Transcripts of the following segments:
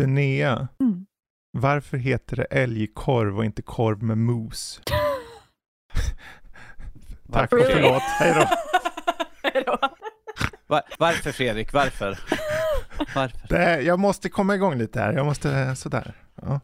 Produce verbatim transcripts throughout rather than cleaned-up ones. Du Nia, mm. varför heter det älgkorv och inte korv med mos? Tack och förlåt, hej då. Hej då. Var, varför Fredrik, varför? varför? Det, jag måste komma igång lite här, jag måste sådär. Ja.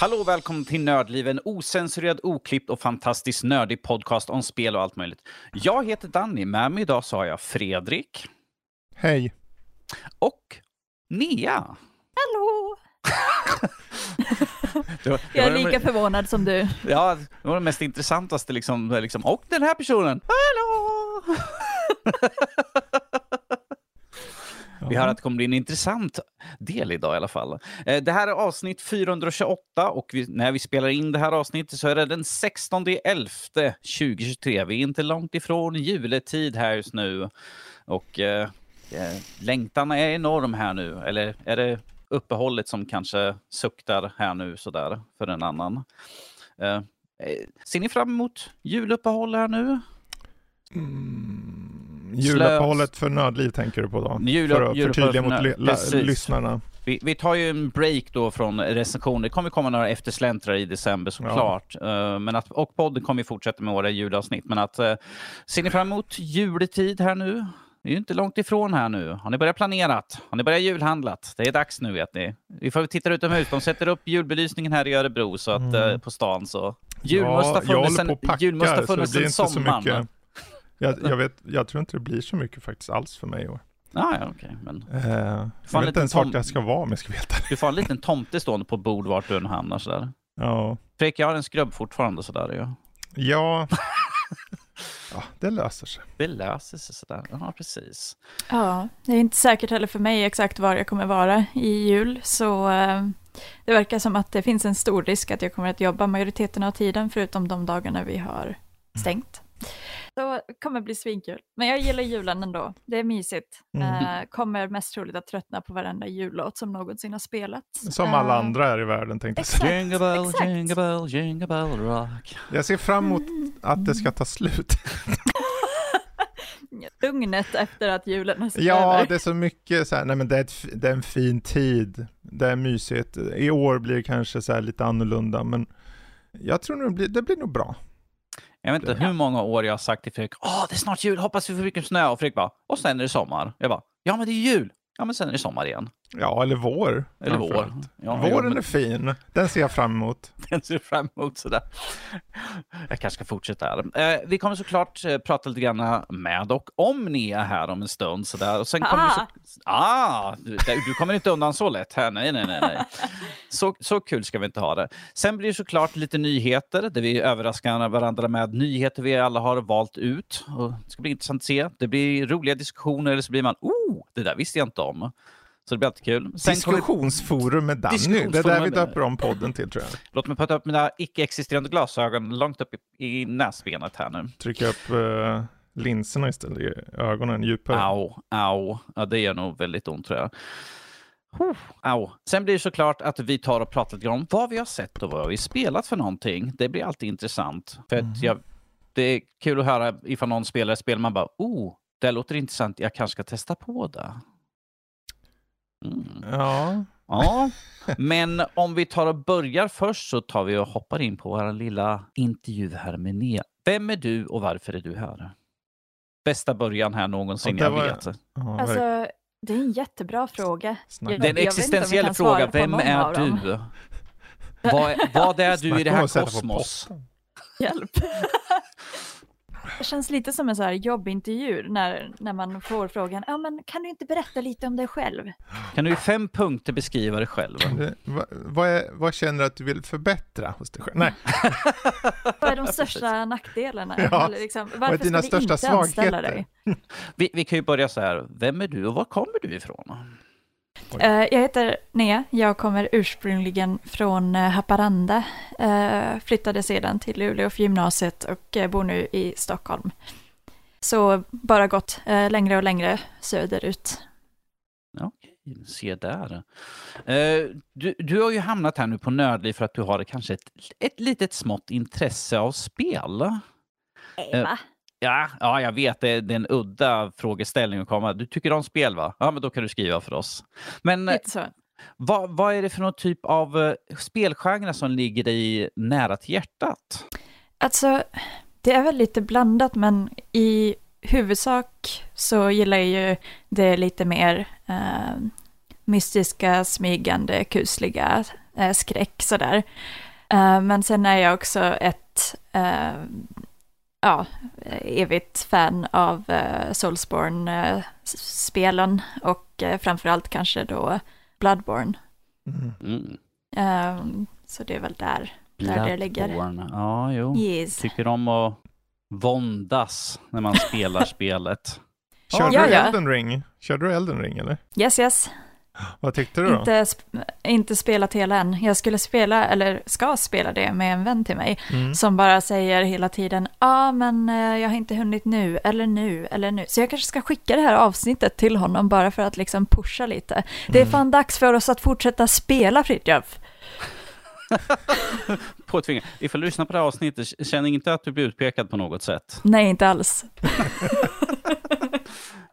Hallå och välkommen till Nördliv, en osensurerad, oklippt och fantastiskt nördig podcast om spel och allt möjligt. Jag heter Danny, med mig idag så har jag Fredrik. Hej. Och Nia. Hallå. det var, jag är lika det, förvånad som du. Ja, det var det mest intressantaste liksom. liksom och den här personen. Hallå. Vi har att det kommer bli en intressant del idag i alla fall. Det här är avsnitt fyrahundratjugoåtta och vi, när vi spelar in det här avsnittet så är det den sextonde elfte tjugotjugotre. Vi är inte långt ifrån juletid här just nu. Och eh, längtan är enorm här nu. Eller är det uppehållet som kanske suktar här nu sådär för en annan. Eh, ser ni fram emot juluppehåll här nu? Mm. Juluppehållet för Nördliv tänker du på då? Jula, för att förtydliga mot nö- l- lyssnarna. Vi, vi tar ju en break då från recensioner. Det kommer komma några eftersläntrare i december såklart. Ja. Uh, men att, och podden kommer fortsätta med våra julavsnitt. Men att, uh, ser ni fram emot juletid här nu? Det är ju inte långt ifrån här nu. Har ni börjat planerat? Har ni börjat julhandlat? Det är dags nu vet ni. Vi får titta utomhus. De sätter upp julbelysningen här i Örebro så att, uh, på stan. Så. Julmusta ja, funnits en, packar, julmusta funnits en sommaren. Jag, jag, vet, jag tror inte det blir så mycket faktiskt alls för mig i år. Ah, ja, okej. Okay, eh, jag vet inte ens tom... vart jag ska vara om jag ska veta. Du får en liten tomte stående på bord vart du än hamnar sådär. Ja. Fredrik, jag har en skrubb fortfarande sådär. Ja. Ja. ja, det löser sig. Det löser sig sådär, ja precis. Ja, det är inte säkert heller för mig exakt var jag kommer vara i jul. Så eh, det verkar som att det finns en stor risk att jag kommer att jobba majoriteten av tiden förutom de dagarna vi har stängt. Mm. Så kommer bli svinkul. Men jag gillar julen ändå. Det är mysigt. Mm. Eh, kommer mest troligt att tröttna på varenda jullåt som någonsin har spelat. Som alla eh. andra här i världen tänkte jag säga. Jingle bell, exakt. Jingle bell, jingle bell rock. Jag ser fram emot att det ska ta slut. Lugnet efter att julen har ja, över. Det är så mycket så här, nej men det är, ett, det är en fin tid. Det är mysigt. I år blir det kanske så här lite annorlunda, men jag tror det blir, det blir nog bra. Jag vet inte hur många år jag har sagt till Fredrik, åh det är snart jul, hoppas vi får mycket snö. Och Fredrik bara, och sen är det sommar. Jag bara, ja men det är jul. Ja men sen är det sommar igen. Ja eller vår. Eller vår. Ja, våren men... är fin. Den ser jag fram emot. Den ser jag fram emot sådär. Jag kanske ska fortsätta här. Eh, vi kommer såklart eh, prata lite grann med och om ni är här om en stund sådär. Och sen kommer ah. Så... ah du, du kommer inte undan så lätt här. Nej nej nej. nej. Så, så kul ska vi inte ha det. Sen blir det såklart lite nyheter där vi överraskar varandra med nyheter vi alla har valt ut. Och det ska bli intressant att se. Det blir roliga diskussioner eller så blir man, oh det där visste jag inte om. Så det blir alltid kul. Sen diskussionsforum med Danny. Diskussionsforum det är där vi döper om podden till tror jag. Låt mig putta upp mina icke-existerande glasögon långt upp i, i näsbenet här nu. Trycka upp uh, linserna istället i ögonen djupare. Au, au. Ja, det gör nog väldigt ont tror jag. Oh, au. Sen blir det såklart att vi tar och pratar lite om vad vi har sett och vad vi har spelat för någonting. Det blir alltid intressant. För mm. att jag, det är kul att höra ifall någon spelare spelar man bara, oh, det låter intressant. Jag kanske ska testa på det. Mm. Ja. ja, men om vi tar och börjar först så tar vi och hoppar in på vår lilla intervju här med Nia. Vem är du och varför är du här? Bästa början här någonsin jag var... vet. Alltså, det är en jättebra fråga. Snack. Den existentiella fråga, vem är du? Vad, vad är du i det här kosmos? Hjälp. Det känns lite som en så här jobbintervju när, när man får frågan, ja men kan du inte berätta lite om dig själv? Kan du i fem punkter beskriva dig själv? Vad, vad, är, vad känner du att du vill förbättra hos dig själv? Nej. Vad är de största nackdelarna? Ja. Eller liksom, varför vad är dina ska vi inte svagheter? Anställa dig? Vi, vi kan ju börja så här, vem är du och var kommer du ifrån? Oj. Jag heter Nia. Jag kommer ursprungligen från Haparanda. Flyttade sedan till Luleå för gymnasiet och bor nu i Stockholm. Så bara gått längre och längre söderut. Okej, se där. Du, du har ju hamnat här nu på Nördliv för att du har kanske ett, ett litet smått intresse av spel. Nej, va? Ja, ja, jag vet. Det är en udda frågeställning att komma. Du tycker om spel, va? Ja, men då kan du skriva för oss. Men vad, vad är det för någon typ av spelgenre som ligger dig nära till hjärtat? Alltså, det är väl lite blandat, men i huvudsak så gillar jag ju det lite mer eh, mystiska, smygande, kusliga, eh, skräck sådär. Eh, men sen är jag också ett... Eh, ja, evigt fan av uh, Soulsborne-spelen och uh, framförallt kanske då Bloodborne. Mm. Um, så det är väl där, där det ligger. Bloodborne, ja, jo. Yes. Tycker om att våndas när man spelar spelet. Körde ja, du ja. Elden Ring? Körde du Elden Ring, eller? Yes, yes. Vad tyckte du då? Inte, sp- inte spelat hela än. Jag skulle spela, eller ska spela det med en vän till mig. Mm. Som bara säger hela tiden, ja ah, men jag har inte hunnit nu, eller nu, eller nu. Så jag kanske ska skicka det här avsnittet till honom bara för att liksom pusha lite. Mm. Det är fan dags för oss att fortsätta spela, Fridtjof. Påtvinga. Ifall du lyssnar på det här avsnittet, känner inte att du blir utpekad på något sätt? Nej, inte alls.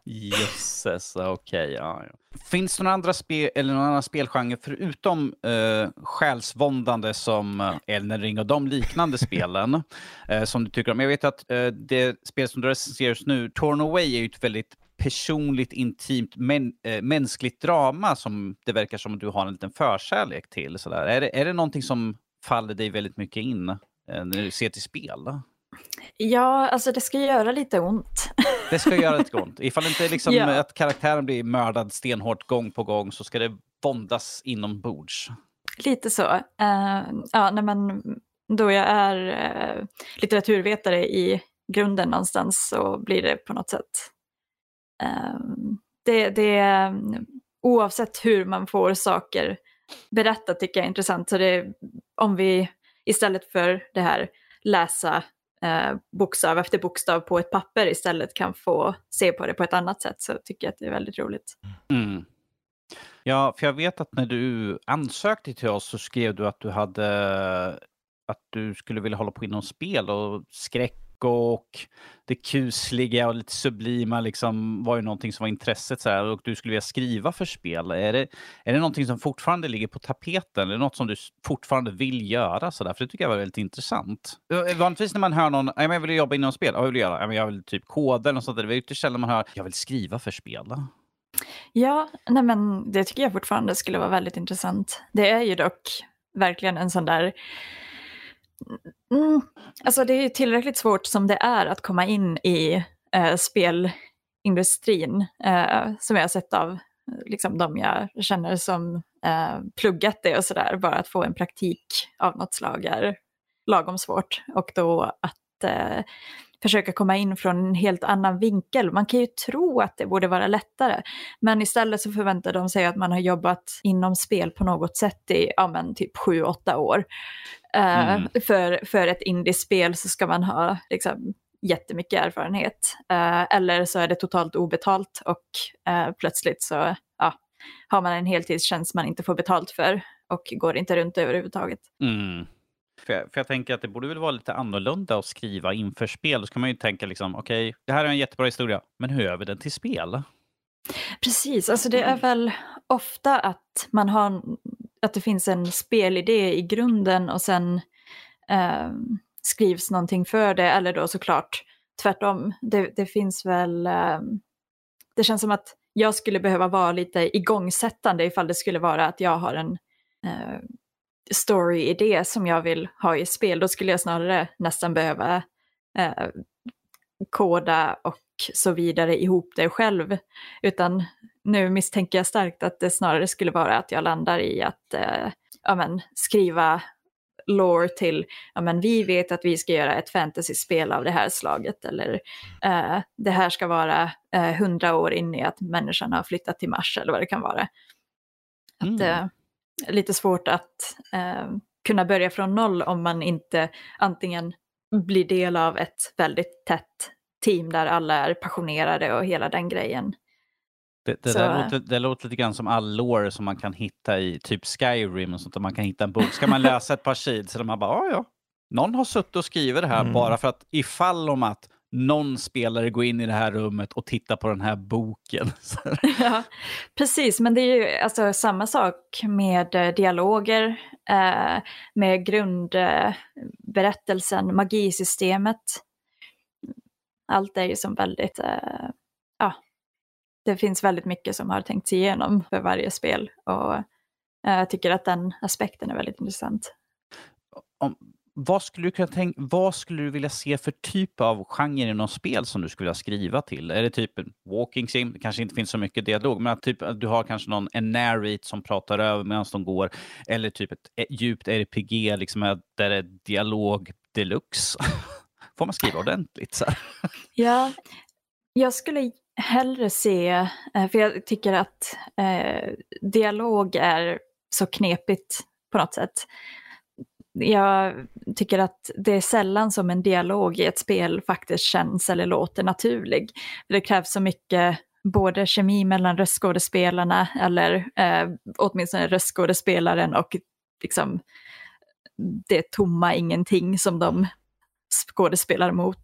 Jösses, okej. Okay, ja, ja. Finns det några andra spel eller någon annan spelgenre förutom eh, själsvåndande som Elden Ring och de liknande spelen eh, som du tycker om? Jag vet att eh, det spel som du recenserar just nu, Torn Away, är ju ett väldigt personligt, intimt, men, eh, mänskligt drama som det verkar som att du har en liten förkärlek till. Sådär. Är, det, är det någonting som faller dig väldigt mycket in eh, när du ser till spel? Ja, alltså det ska göra lite ont. Det ska göra lite ont. Ifall inte liksom ja. Att karaktären blir mördad stenhårt gång på gång så ska det våndas inombords. Lite så. Uh, ja, när man, då jag är uh, litteraturvetare i grunden någonstans så blir det på något sätt... Uh, det, det, oavsett hur man får saker berättat tycker jag är intressant. Så det, om vi istället för det här läsa... Eh, bokstav efter bokstav på ett papper istället kan få se på det på ett annat sätt, så tycker jag att det är väldigt roligt. Mm. Ja, för jag vet att när du ansökte till oss så skrev du att du hade att du skulle vilja hålla på inom spel och skräck och det kusliga och lite sublima liksom var ju någonting som var intresset så här, och du skulle vilja skriva för spel. Är det, är det någonting som fortfarande ligger på tapeten eller något som du fortfarande vill göra så där? För det tycker jag var väldigt intressant. Vanligtvis när man hör någon, jag vill jobba inom spel, jag vill göra, jag vill typ koda eller sånt där, det var ytterst sällan man hör, jag vill skriva för spel. Ja, nej men det tycker jag fortfarande skulle vara väldigt intressant. Det är ju dock verkligen en sån där Mm. Alltså det är ju tillräckligt svårt som det är att komma in i eh, spelindustrin eh, som jag har sett av liksom de jag känner som eh, pluggat det och sådär. Bara att få en praktik av något slag är lagom svårt och då att eh, försöka komma in från en helt annan vinkel. Man kan ju tro att det borde vara lättare, men istället så förväntar de sig att man har jobbat inom spel på något sätt i ja, men typ sju åtta år. Mm. Uh, för, för ett indiespel så ska man ha liksom, jättemycket erfarenhet. Uh, eller så är det totalt obetalt och uh, plötsligt så uh, har man en heltidstjänst man inte får betalt för och går inte runt överhuvudtaget. Mm. För jag, för jag tänker att det borde väl vara lite annorlunda att skriva inför spel. Då ska man ju tänka liksom, okej, okay, det här är en jättebra historia, men hur gör vi den till spel? Precis, alltså det är väl ofta att man har att det finns en spelidé i grunden och sen eh, skrivs någonting för det, eller då såklart tvärtom. Det, det finns väl eh, det känns som att jag skulle behöva vara lite igångsättande ifall det skulle vara att jag har en eh, story-idé som jag vill ha i spel. Då skulle jag snarare nästan behöva eh, koda och så vidare ihop det själv. Utan nu misstänker jag starkt att det snarare skulle vara att jag landar i att eh, ja, men, skriva lore till, ja, men, vi vet att vi ska göra ett fantasyspel av det här slaget, eller eh, det här ska vara hundra eh, år in i att människan har flyttat till Mars eller vad det kan vara. Mm. Att det är lite svårt att eh, kunna börja från noll om man inte antingen blir del av ett väldigt tätt team där alla är passionerade och hela den grejen. Det, det, där låter, det låter lite grann som all lore som man kan hitta i typ Skyrim och sånt. Där man kan hitta en bok. Ska man läsa ett par sidor så de här bara, ja, någon har suttit och skrivit det här mm. bara för att ifall om att någon spelare går in i det här rummet och tittar på den här boken. Ja, precis. Men det är ju alltså samma sak med dialoger, eh, med grundberättelsen, eh, magisystemet. Allt är ju som väldigt... Eh, ja. Det finns väldigt mycket som har tänkt sig igenom för varje spel. Och eh, jag tycker att den aspekten är väldigt intressant. Om, vad, skulle du kunna tänka, vad skulle du vilja se för typ av genre i något spel som du skulle skriva till? Är det typ en walking sim? Det kanske inte finns så mycket dialog. Men att typ, du har kanske någon en narrate som pratar över medan de går. Eller typ ett djupt R P G liksom, där det är dialog deluxe. Får man skriva ordentligt så här? Ja, jag skulle... hellre se, för jag tycker att eh, dialog är så knepigt på något sätt. Jag tycker att det är sällan som en dialog i ett spel faktiskt känns eller låter naturlig. Det krävs så mycket både kemi mellan röstskådespelarna eller eh, åtminstone röstskådespelaren och liksom det tomma ingenting som de skådespelar mot.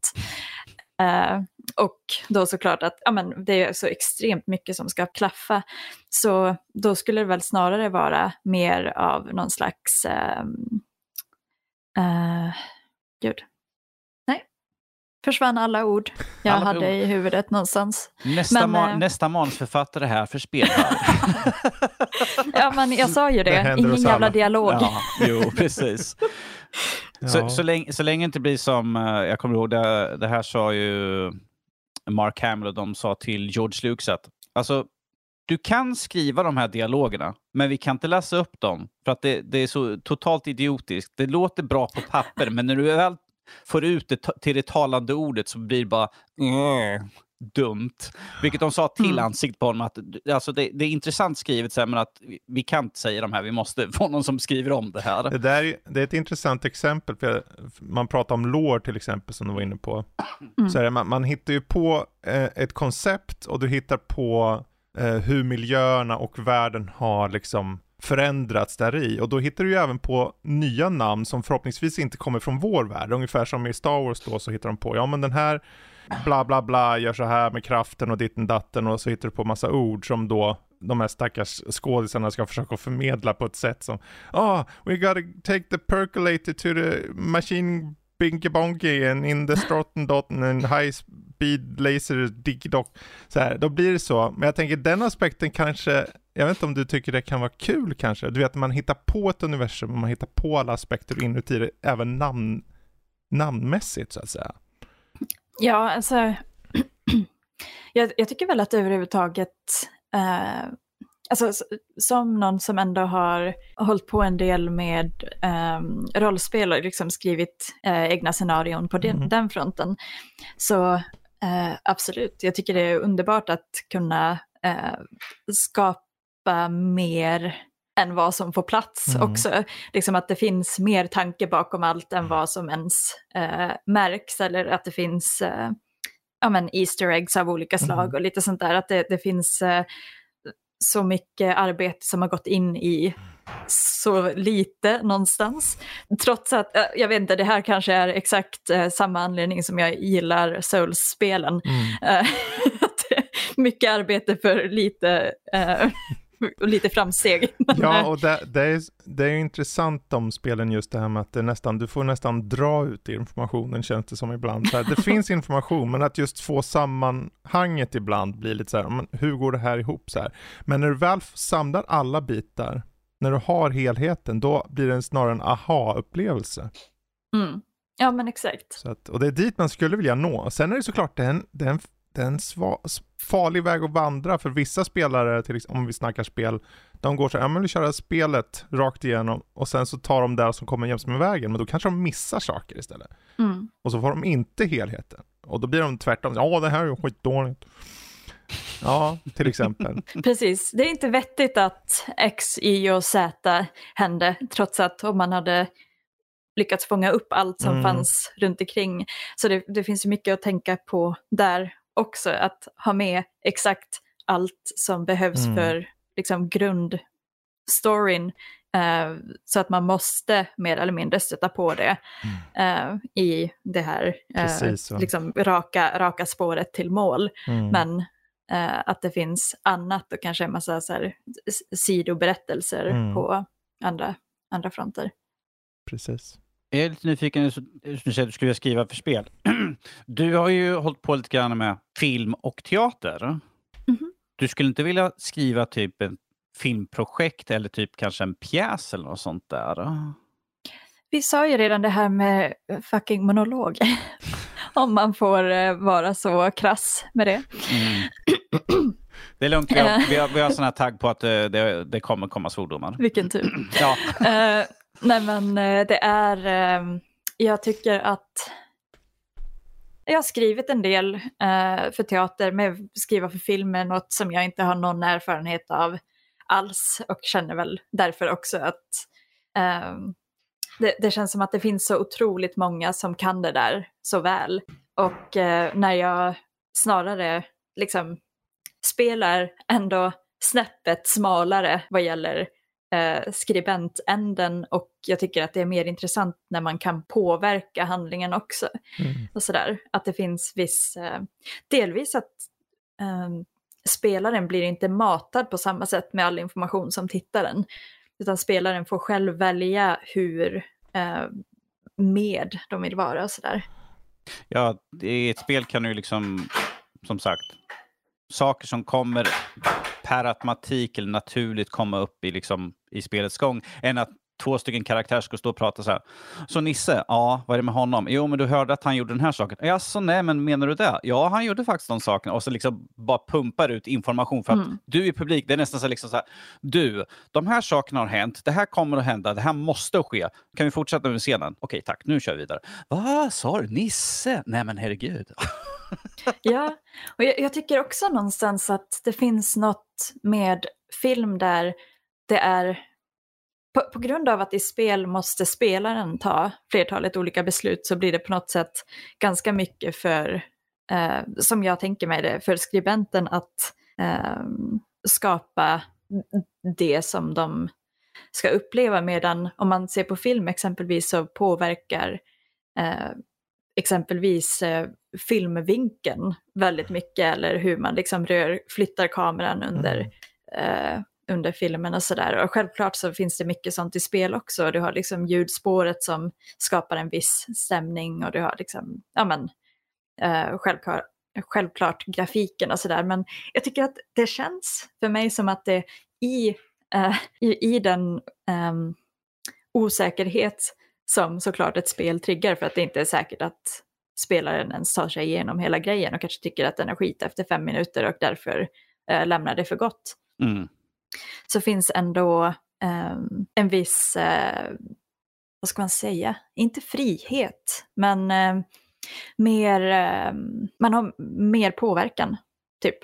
Uh, och då såklart att ja, men det är så extremt mycket som ska klaffa, så då skulle det väl snarare vara mer av någon slags um, uh, gud nej, försvann alla ord jag alla hade ord. I huvudet någonstans. Nästa, men, man, äh, nästa manusförfattare här för spel här. Ja, men jag sa ju det, ingen jävla dialog. Ja, jo, precis. Ja. Så, så, länge, så länge det inte blir som, jag kommer ihåg det, det här sa ju Mark Hamill och de sa till George Lucas att alltså, du kan skriva de här dialogerna men vi kan inte läsa upp dem för att det, det är så totalt idiotiskt. Det låter bra på papper men när du väl får ut det till det talande ordet så blir det bara mm, dumt. Vilket de sa till mm. ansikt på honom att alltså, det, det är intressant skrivet så här, men att vi, vi kan inte säga de här, vi måste få någon som skriver om det här. Det, där, det är ett intressant exempel för man pratar om lore till exempel som du var inne på. Mm. Så här, man, man hittar ju på eh, ett koncept och du hittar på eh, hur miljöerna och världen har liksom förändrats där i. Och då hittar du ju även på nya namn som förhoppningsvis inte kommer från vår värld. Ungefär som i Star Wars då så hittar de på, ja men den här bla bla bla gör så här med kraften och ditten datten och så hittar du på massa ord som då de här stackars skådisarna ska försöka förmedla på ett sätt som ah, oh, we gotta take the percolator to the machine binky-bonky and in the strottendotten and high speed laser dick-dock. Så här, då blir det så. Men jag tänker den aspekten kanske, jag vet inte om du tycker det kan vara kul kanske. Du vet, man hittar på ett universum och man hittar på alla aspekter inuti det, även namn, namnmässigt så att säga. Ja, alltså jag, jag tycker väl att överhuvudtaget eh, alltså som någon som ändå har hållit på en del med eh, rollspel och liksom skrivit eh, egna scenarion på den, mm. den fronten, så eh, absolut, jag tycker det är underbart att kunna eh, skapa mer än vad som får plats mm. också. Liksom att det finns mer tanke bakom allt än vad som ens eh, märks. Eller att det finns eh, ja, men Easter eggs av olika slag mm. och lite sånt där. Att det, det finns eh, så mycket arbete som har gått in i så lite någonstans. Trots att, eh, jag vet inte, det här kanske är exakt eh, samma anledning som jag gillar Souls-spelen. Mm. Eh, mycket arbete för lite... Eh, och lite framsteg. Ja, och det, det, är, det är ju intressant om spelen just det här med att det nästan, du får nästan dra ut informationen känns det som ibland. Så här, det finns information men att just få sammanhanget ibland blir lite så här, men hur går det här ihop så här? Men när du väl samlar alla bitar, när du har helheten, då blir det snarare en aha-upplevelse. Mm. Ja, men exakt. Så att, och det är dit man skulle vilja nå. Sen är det såklart den, den Det är en sva- farlig väg att vandra för vissa spelare, till exempel, om vi snackar spel, de går så här, ja men vi kör spelet rakt igenom och sen så tar de där som kommer jämst med vägen, men då kanske de missar saker istället. Mm. Och så får de inte helheten. Och då blir de tvärtom, ja det här är ju skitdåligt. Ja, till exempel. Precis, det är inte vettigt att X, Y och Z hände, trots att om man hade lyckats fånga upp allt som mm. fanns runt omkring. Så det, det finns ju mycket att tänka på där också, att ha med exakt allt som behövs mm. för liksom grundstoryn, eh, så att man måste mer eller mindre stöta på det mm. eh, i det här eh, liksom raka, raka spåret till mål. Mm. Men eh, att det finns annat och kanske en massa så här sidoberättelser mm. på andra, andra fronter. Precis. Jag är lite nyfiken, som du säger, du skulle skriva för spel. Du har ju hållit på lite grann med film och teater. Mm-hmm. Du skulle inte vilja skriva typ ett filmprojekt eller typ kanske en pjäs eller något sånt där? Vi sa ju redan det här med fucking monolog. Om man får vara så krass med det. Mm. Det är lugnt, vi har, vi har, vi har sån här tagg på att det, det kommer komma svordomar. Vilken tur. Ja. Uh, Nej men det är, jag tycker att jag har skrivit en del för teater, med skriva för filmer, något som jag inte har någon erfarenhet av alls, och känner väl därför också att det, det känns som att det finns så otroligt många som kan det där så väl, och när jag snarare liksom spelar ändå snäppet smalare vad gäller skribentänden, och jag tycker att det är mer intressant när man kan påverka handlingen också mm. och sådär, att det finns viss delvis att um, spelaren blir inte matad på samma sätt med all information som tittaren, utan spelaren får själv välja hur uh, med de vill vara och sådär. Ja, i ett spel kan du liksom, som sagt, saker som kommer per automatik eller naturligt komma upp i, liksom, i spelets gång, än att två stycken karaktärer ska stå och prata så här. Så Nisse, ja, vad är det med honom? Jo, men du hörde att han gjorde den här saken. Ja, så nej, men menar du det? Ja, han gjorde faktiskt de sakerna. Och så liksom bara pumpar ut information för att mm. du i publik, det är nästan så, liksom så här, du, de här sakerna har hänt, det här kommer att hända, det här måste ske. Kan vi fortsätta med scenen? Okej, tack, nu kör vi vidare. Vad sa du? Nisse? Nej, men herregud. Ja, och jag, jag tycker också någonstans att det finns något med film där det är, på, på grund av att i spel måste spelaren ta flertalet olika beslut, så blir det på något sätt ganska mycket för, eh, som jag tänker mig det, för skribenten att eh, skapa det som de ska uppleva, medan om man ser på film exempelvis så påverkar eh, exempelvis eh, filmvinkeln väldigt mycket, eller hur man liksom rör, flyttar kameran under, mm. eh, under filmen och sådär. Och självklart så finns det mycket sånt i spel också. Du har liksom ljudspåret som skapar en viss stämning, och du har liksom, ja men, eh, självklart, självklart grafiken och sådär. Men jag tycker att det känns för mig som att det i, eh, i, i den eh, osäkerhet som såklart ett spel triggar, för att det inte är säkert att spelaren ens tar sig igenom hela grejen, och kanske tycker att den är skit efter fem minuter och därför eh, lämnar det för gott. Mm. Så finns ändå eh, en viss, eh, vad ska man säga, inte frihet, men eh, mer, eh, man har mer påverkan, typ.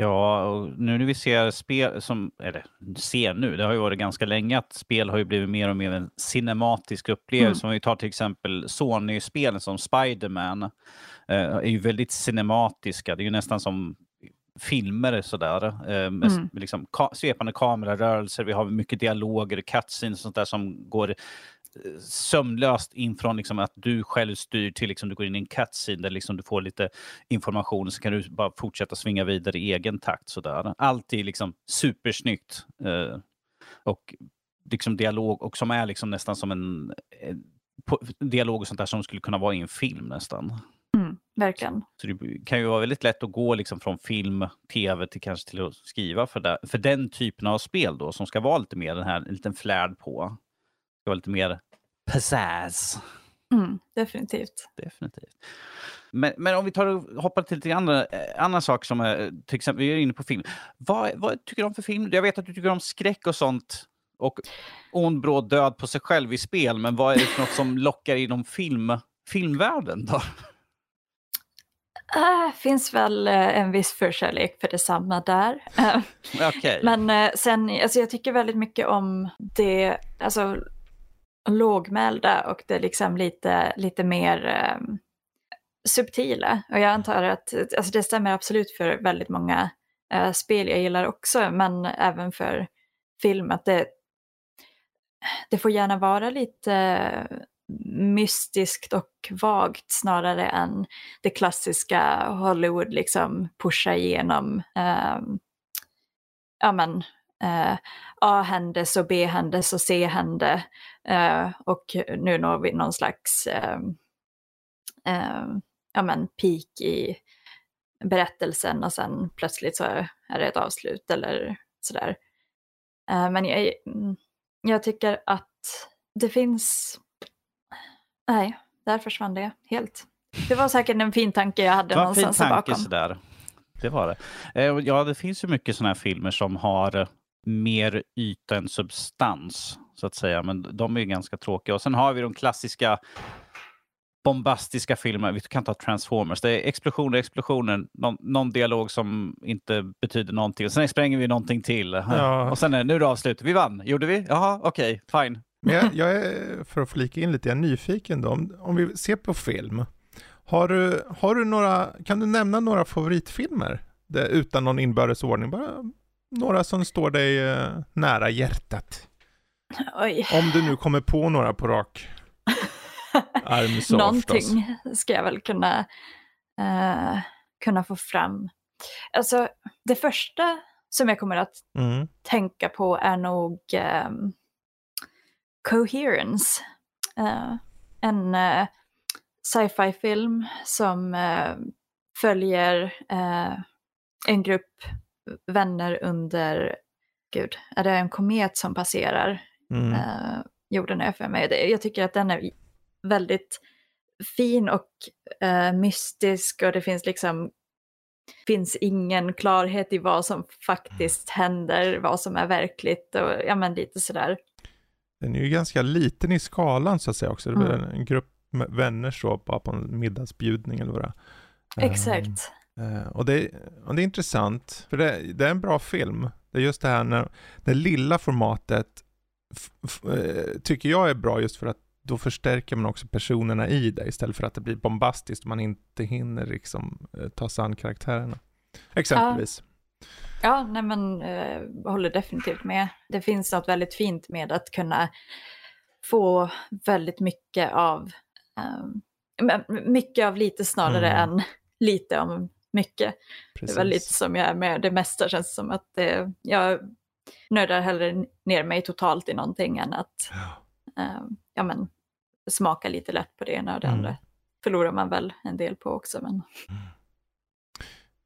Ja, och nu när vi ser spel som, eller ser nu, det har ju varit ganska länge att spel har ju blivit mer och mer en cinematisk upplevelse. Mm. Om vi tar till exempel Sony-spelen som Spider-Man eh, är ju väldigt cinematiska. Det är ju nästan som filmer sådär, eh, med mm. liksom ka- svepande kamerarörelser. Vi har mycket dialoger, cutscenes och sånt där som går sömlöst in från liksom att du själv styr till liksom du går in i en cutscene där liksom du får lite information, så kan du bara fortsätta svinga vidare i egen takt sådär. Allt är liksom supersnyggt eh, och liksom dialog, och som är liksom nästan som en eh, på, dialog och sånt där som skulle kunna vara i en film nästan. Mm, verkligen. Så det kan ju vara väldigt lätt att gå liksom från film, tv till kanske till att skriva för, där, för den typen av spel då som ska vara lite mer den här liten flärd på. Ska vara lite mer pizzazz. Mm, definitivt. Definitivt. Men, men om vi tar och hoppar till lite andra, andra saker som är, till exempel, vi är inne på film. Vad, vad tycker du om för film? Jag vet att du tycker om skräck och sånt och ond, bråd, död på sig själv i spel, men vad är det för något som lockar inom film, filmvärlden då? Äh, finns väl en viss förkärlek för detsamma där. Okay. Men sen, alltså jag tycker väldigt mycket om det, alltså lågmälda och det liksom lite, lite mer um, subtila. Och jag antar att alltså det stämmer absolut för väldigt många uh, spel jag gillar också, men även för film, att det, det får gärna vara lite mystiskt och vagt snarare än det klassiska Hollywood liksom pusha igenom eh, ja men eh, A händes och B händes och C hände eh, och nu når vi någon slags eh, eh, ja men peak i berättelsen och sen plötsligt så är det ett avslut eller sådär. eh, men jag, jag tycker att det finns. Nej, där försvann det helt. Det var säkert en fin tanke jag hade någonstans bakom. Det var en fin tanke sådär. Det var det. Ja, det finns ju mycket sådana här filmer som har mer yta än substans, så att säga. Men de är ju ganska tråkiga. Och sen har vi de klassiska bombastiska filmer. Vi kan ta Transformers. Det är explosioner, explosioner. Någon, någon dialog som inte betyder någonting. Och sen spränger vi någonting till. Ja. Och sen är det, nu är det avslut. Vi vann. Gjorde vi? Jaha, okej, okay, fine. Men jag, jag är, för att flika in lite, jag är nyfiken då. Om, om vi ser på film, har du, har du några, kan du nämna några favoritfilmer? Det, utan någon inbördesordning, bara några som står dig eh, nära hjärtat. Oj. Om du nu kommer på några på rak arm så någonting förstås. Ska jag väl kunna, eh, kunna få fram. Alltså, det första som jag kommer att mm. tänka på är nog... Eh, Coherence, uh, en uh, sci-fi film som uh, följer uh, en grupp vänner under, gud, är det en komet som passerar mm. uh, jorden är för mig. Jag tycker att den är väldigt fin och uh, mystisk, och det finns liksom finns ingen klarhet i vad som faktiskt händer, vad som är verkligt och ja men lite sådär. Den är ju ganska liten i skalan så att säga också. Det blir mm. en grupp vänner så på, på en middagsbjudning eller vad. Exakt. Uh, och, det, och det är intressant. För det, det är en bra film. Det är just det här när det lilla formatet f- f- tycker jag är bra, just för att då förstärker man också personerna i det istället för att det blir bombastiskt och man inte hinner liksom ta sig an karaktärerna. Exempelvis. Uh. Ja, nej men eh, håller definitivt med. Det finns något väldigt fint med att kunna få väldigt mycket av eh, mycket av lite snarare mm. än lite om mycket. Precis. Det var lite som jag är med det mesta, känns som att eh, jag nördar hellre ner mig totalt i någonting än att eh, ja men smaka lite lätt på det ena och det mm. andra. Förlorar man väl en del på också, men... Mm.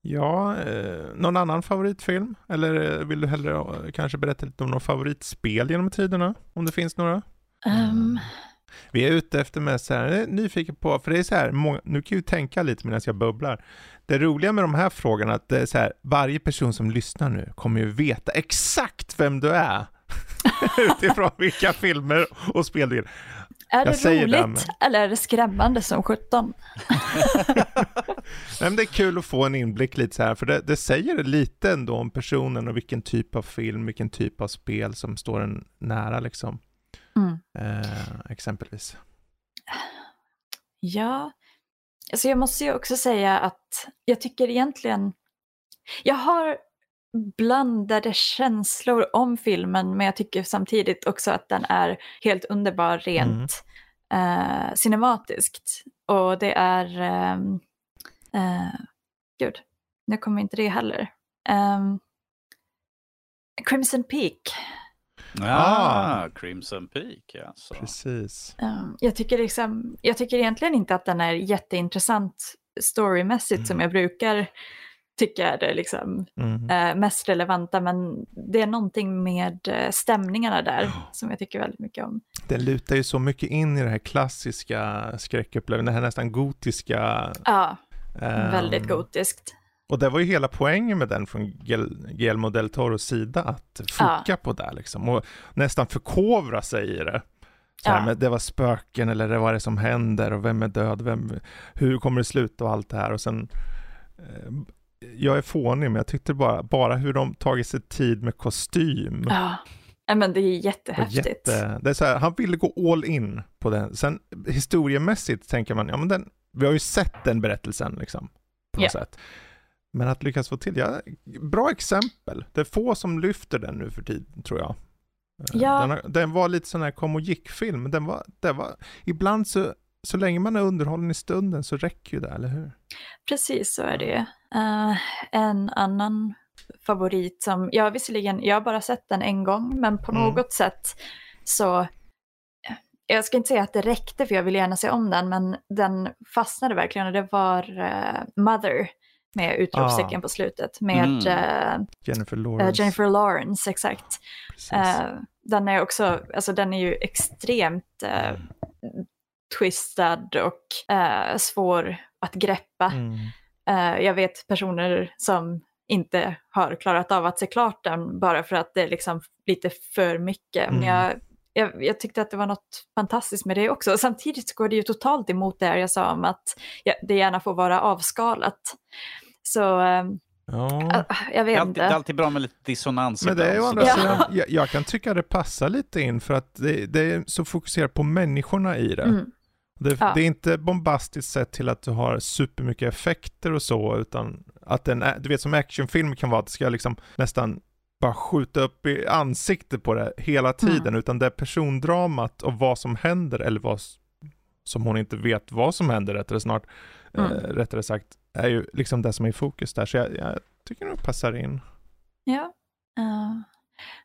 Ja, eh, någon annan favoritfilm? Eller vill du hellre eh, kanske berätta lite om några favoritspel genom tiderna? Om det finns några? Um. Vi är ute efter med så här, nyfiken på, för det är så här, må- nu kan jag ju tänka lite medan jag bubblar. Det roliga med de här frågorna är att det är så här, varje person som lyssnar nu kommer ju veta exakt vem du är. Utifrån vilka filmer och spel du är. Är det jag roligt den, eller är det skrämmande som sjutton? Nej, men det är kul att få en inblick lite så här, för det, det säger det lite ändå om personen och vilken typ av film, vilken typ av spel som står en nära liksom. Mm. Eh, exempelvis. Ja, alltså jag måste ju också säga att jag tycker egentligen, jag har blandade känslor om filmen, men jag tycker samtidigt också att den är helt underbar rent mm. eh, cinematiskt, och det är eh, eh, gud, nu kommer inte det heller eh, Crimson Peak. Ah, ah, Crimson Peak, alltså. Precis. Eh, jag tycker liksom, jag tycker egentligen inte att den är jätteintressant storymässigt mm. som jag brukar tycker jag det liksom mm. eh, mest relevanta, men det är någonting med stämningarna där oh. som jag tycker väldigt mycket om. Den lutar ju så mycket in i det här klassiska skräckupplevelsen, det här nästan gotiska. Ja, eh, väldigt gotiskt. Och det var ju hela poängen med den från Guillermo del Toros sida, att fucka ja. På det liksom och nästan förkovra sig i det. Så här, ja. Men det var spöken, eller det var det som händer, och vem är död, vem, hur kommer det sluta och allt det här. Och sen eh, jag är fånig, men jag tyckte bara, bara hur de tagit sig tid med kostym. Ja. Men det är jättehäftigt. Jätte, det är så här, han ville gå all in på den. Sen historiemässigt tänker man, ja men den, vi har ju sett den berättelsen liksom på något yeah. sätt. Men att lyckas få till, ja, bra exempel. Det är få som lyfter den nu för tid, tror jag. Ja. Den, har, den var lite sån här kom och gick film, den var, den var ibland så så länge man är underhållen i stunden så räcker ju det, eller hur? Precis, så är det ju. Uh, en annan favorit som, ja visserligen, jag har bara sett den en gång, men på mm. något sätt så, jag ska inte säga att det räckte för jag vill gärna se om den, men den fastnade verkligen, och det var uh, Mother med utropstecken ah. på slutet med mm. uh, Jennifer Lawrence. Uh, Jennifer Lawrence, exakt. Uh, den är också, alltså den är ju extremt uh, twistad och uh, svår att greppa. Mm. Uh, jag vet personer som inte har klarat av att se klart den bara för att det är liksom lite för mycket. Mm. Men jag, jag, jag tyckte att det var något fantastiskt med det också. Samtidigt går det ju totalt emot det jag sa om att ja, det gärna får vara avskalat. Så ja. jag vet inte. Det är alltid bra med lite dissonans. Men det är ju andra sidan, jag, jag kan tycka det passar lite in för att det, det är så fokuserat på människorna i det. Mm. Det, ja. det är inte bombastiskt sett till att du har supermycket effekter och så, utan att den, du vet som actionfilm kan vara att det ska liksom nästan bara skjuta upp i ansiktet på det hela tiden, mm. utan det är persondramat och vad som händer, eller vad som hon inte vet vad som händer rättare snart, mm. eh, rättare sagt, är ju liksom det som är i fokus där, så jag, jag tycker nog passar in. Ja, uh.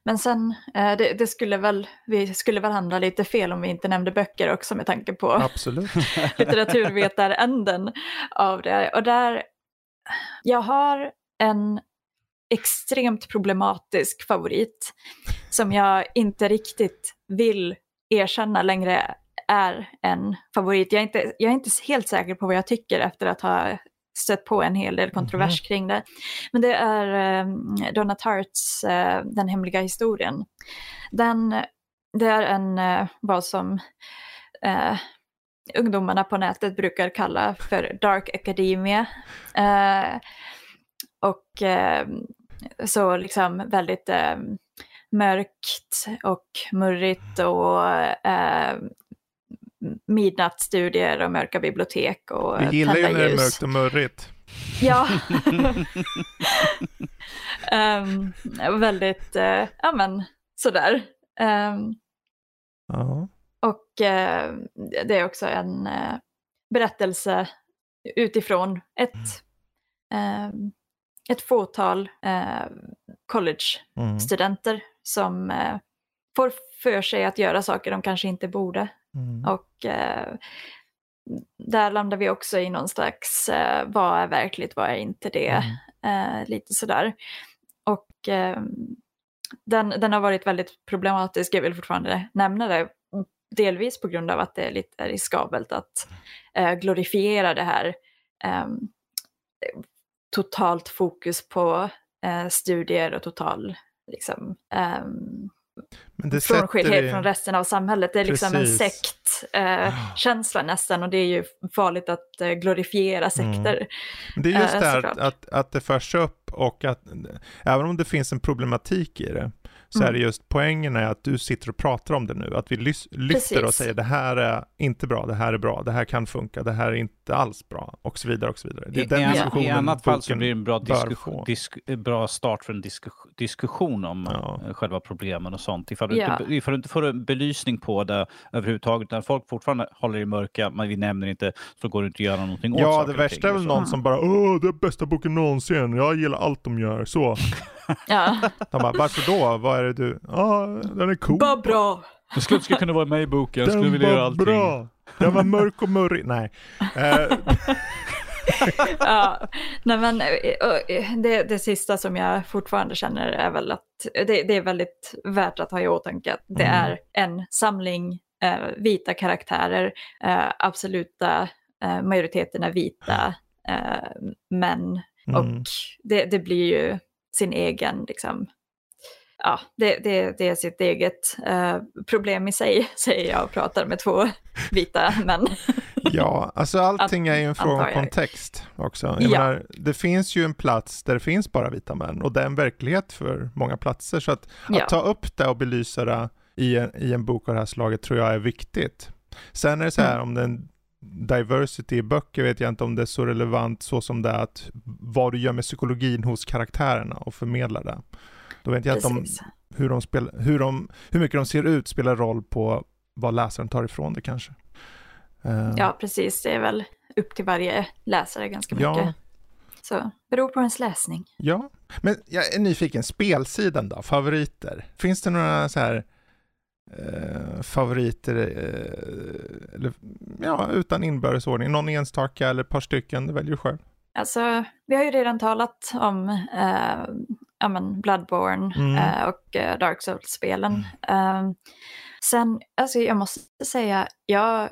Men sen, det, det skulle väl, vi skulle väl handla lite fel om vi inte nämnde böcker också med tanke på Absolut. litteraturvetaränden av det. Och där, jag har en extremt problematisk favorit som jag inte riktigt vill erkänna längre är en favorit. Jag är inte, jag är inte helt säker på vad jag tycker efter att ha sett på en hel del kontrovers mm-hmm. kring det. Men det är um, Donna Tartts uh, Den hemliga historien. Den, det är en, uh, vad som uh, ungdomarna på nätet brukar kalla för Dark Academia. Uh, och uh, så liksom väldigt uh, mörkt och murrigt och uh, midnattsstudier och mörka bibliotek och tända ljus. Vi gillar ju när det är mörkt och mörrigt. Ja. um, väldigt, uh, ja men, sådär. Um, uh-huh. Och uh, det är också en uh, berättelse utifrån ett, mm. uh, ett fåtal uh, college-studenter mm. som uh, får för sig att göra saker de kanske inte borde. Mm. Och eh, där landar vi också i någon slags eh, vad är verkligt, vad är inte det, mm. eh, lite sådär. Och eh, den, den har varit väldigt problematisk, jag vill fortfarande nämna det, delvis på grund av att det är lite riskabelt att eh, glorifiera det här eh, totalt fokus på eh, studier och total liksom eh, men det frånskildhet i... från resten av samhället. Det är Precis. liksom en sektkänsla eh, oh. nästan, och det är ju farligt att eh, glorifiera sekter. Mm. Det är just eh, det här att, att det förs upp, och att även om det finns en problematik i det så mm. är det just poängen är att du sitter och pratar om det nu, att vi lys- lyfter och säger det här är inte bra, det här är bra, det här kan funka, det här är inte alls bra och så vidare och så vidare. Det är I, den en, diskussionen i annat fall så blir det en bra, diskussion, disk- bra start för en diskus- diskussion om ja. själva problemen och sånt. Ifall du, ja. inte, ifall du inte får en belysning på det överhuvudtaget, när folk fortfarande håller i mörka, men vi nämner inte, så går det inte att göra någonting åt. Ja, det värsta är väl någon som bara, åh, det är bästa boken någonsin, jag gillar allt de gör, så. Ja. De bara, varför då? Vad är det du? Ja, ah, den är cool. Vad bra. Jag skulle, skulle kunna vara med i boken. Jag skulle vilja göra allting. Bra. Den var mörk och mörrig. Nej. Uh. ja, nej men det, det sista som jag fortfarande känner är väl att det, det är väldigt värt att ha i åtanke att det mm. är en samling uh, vita karaktärer. Uh, absoluta uh, majoriteten är vita uh, män. Mm. Och det, det blir ju sin egen liksom ja, det, det, det är sitt eget eh, problem i sig, säger jag och pratar med två vita män. Ja, alltså allting är ju en fråga om kontext också. Jag ja. menar, det finns ju en plats där det finns bara vita män, och det är en verklighet för många platser. Så att, att ja. ta upp det och belysa det i en, i en bok av det här slaget tror jag är viktigt. Sen är det så här, mm. om den diversity i böcker vet jag inte om det är så relevant så som det är att vad du gör med psykologin hos karaktärerna och förmedlar det. Då vet jag inte om hur, de spel, hur, de, hur mycket de ser ut spelar roll på vad läsaren tar ifrån det kanske. Ja, precis. Det är väl upp till varje läsare ganska mycket. Ja. Så, beror på ens läsning. Ja, men jag är nyfiken. Spelsidan då? Favoriter? Finns det några så här eh, favoriter eh, eller, ja, utan inbördesordning? Någon enstaka eller ett par stycken? Det väljer du själv. Alltså, vi har ju redan talat om eh, ja, men Bloodborne mm. eh, och Dark Souls-spelen. Mm. Eh, sen, alltså jag måste säga, jag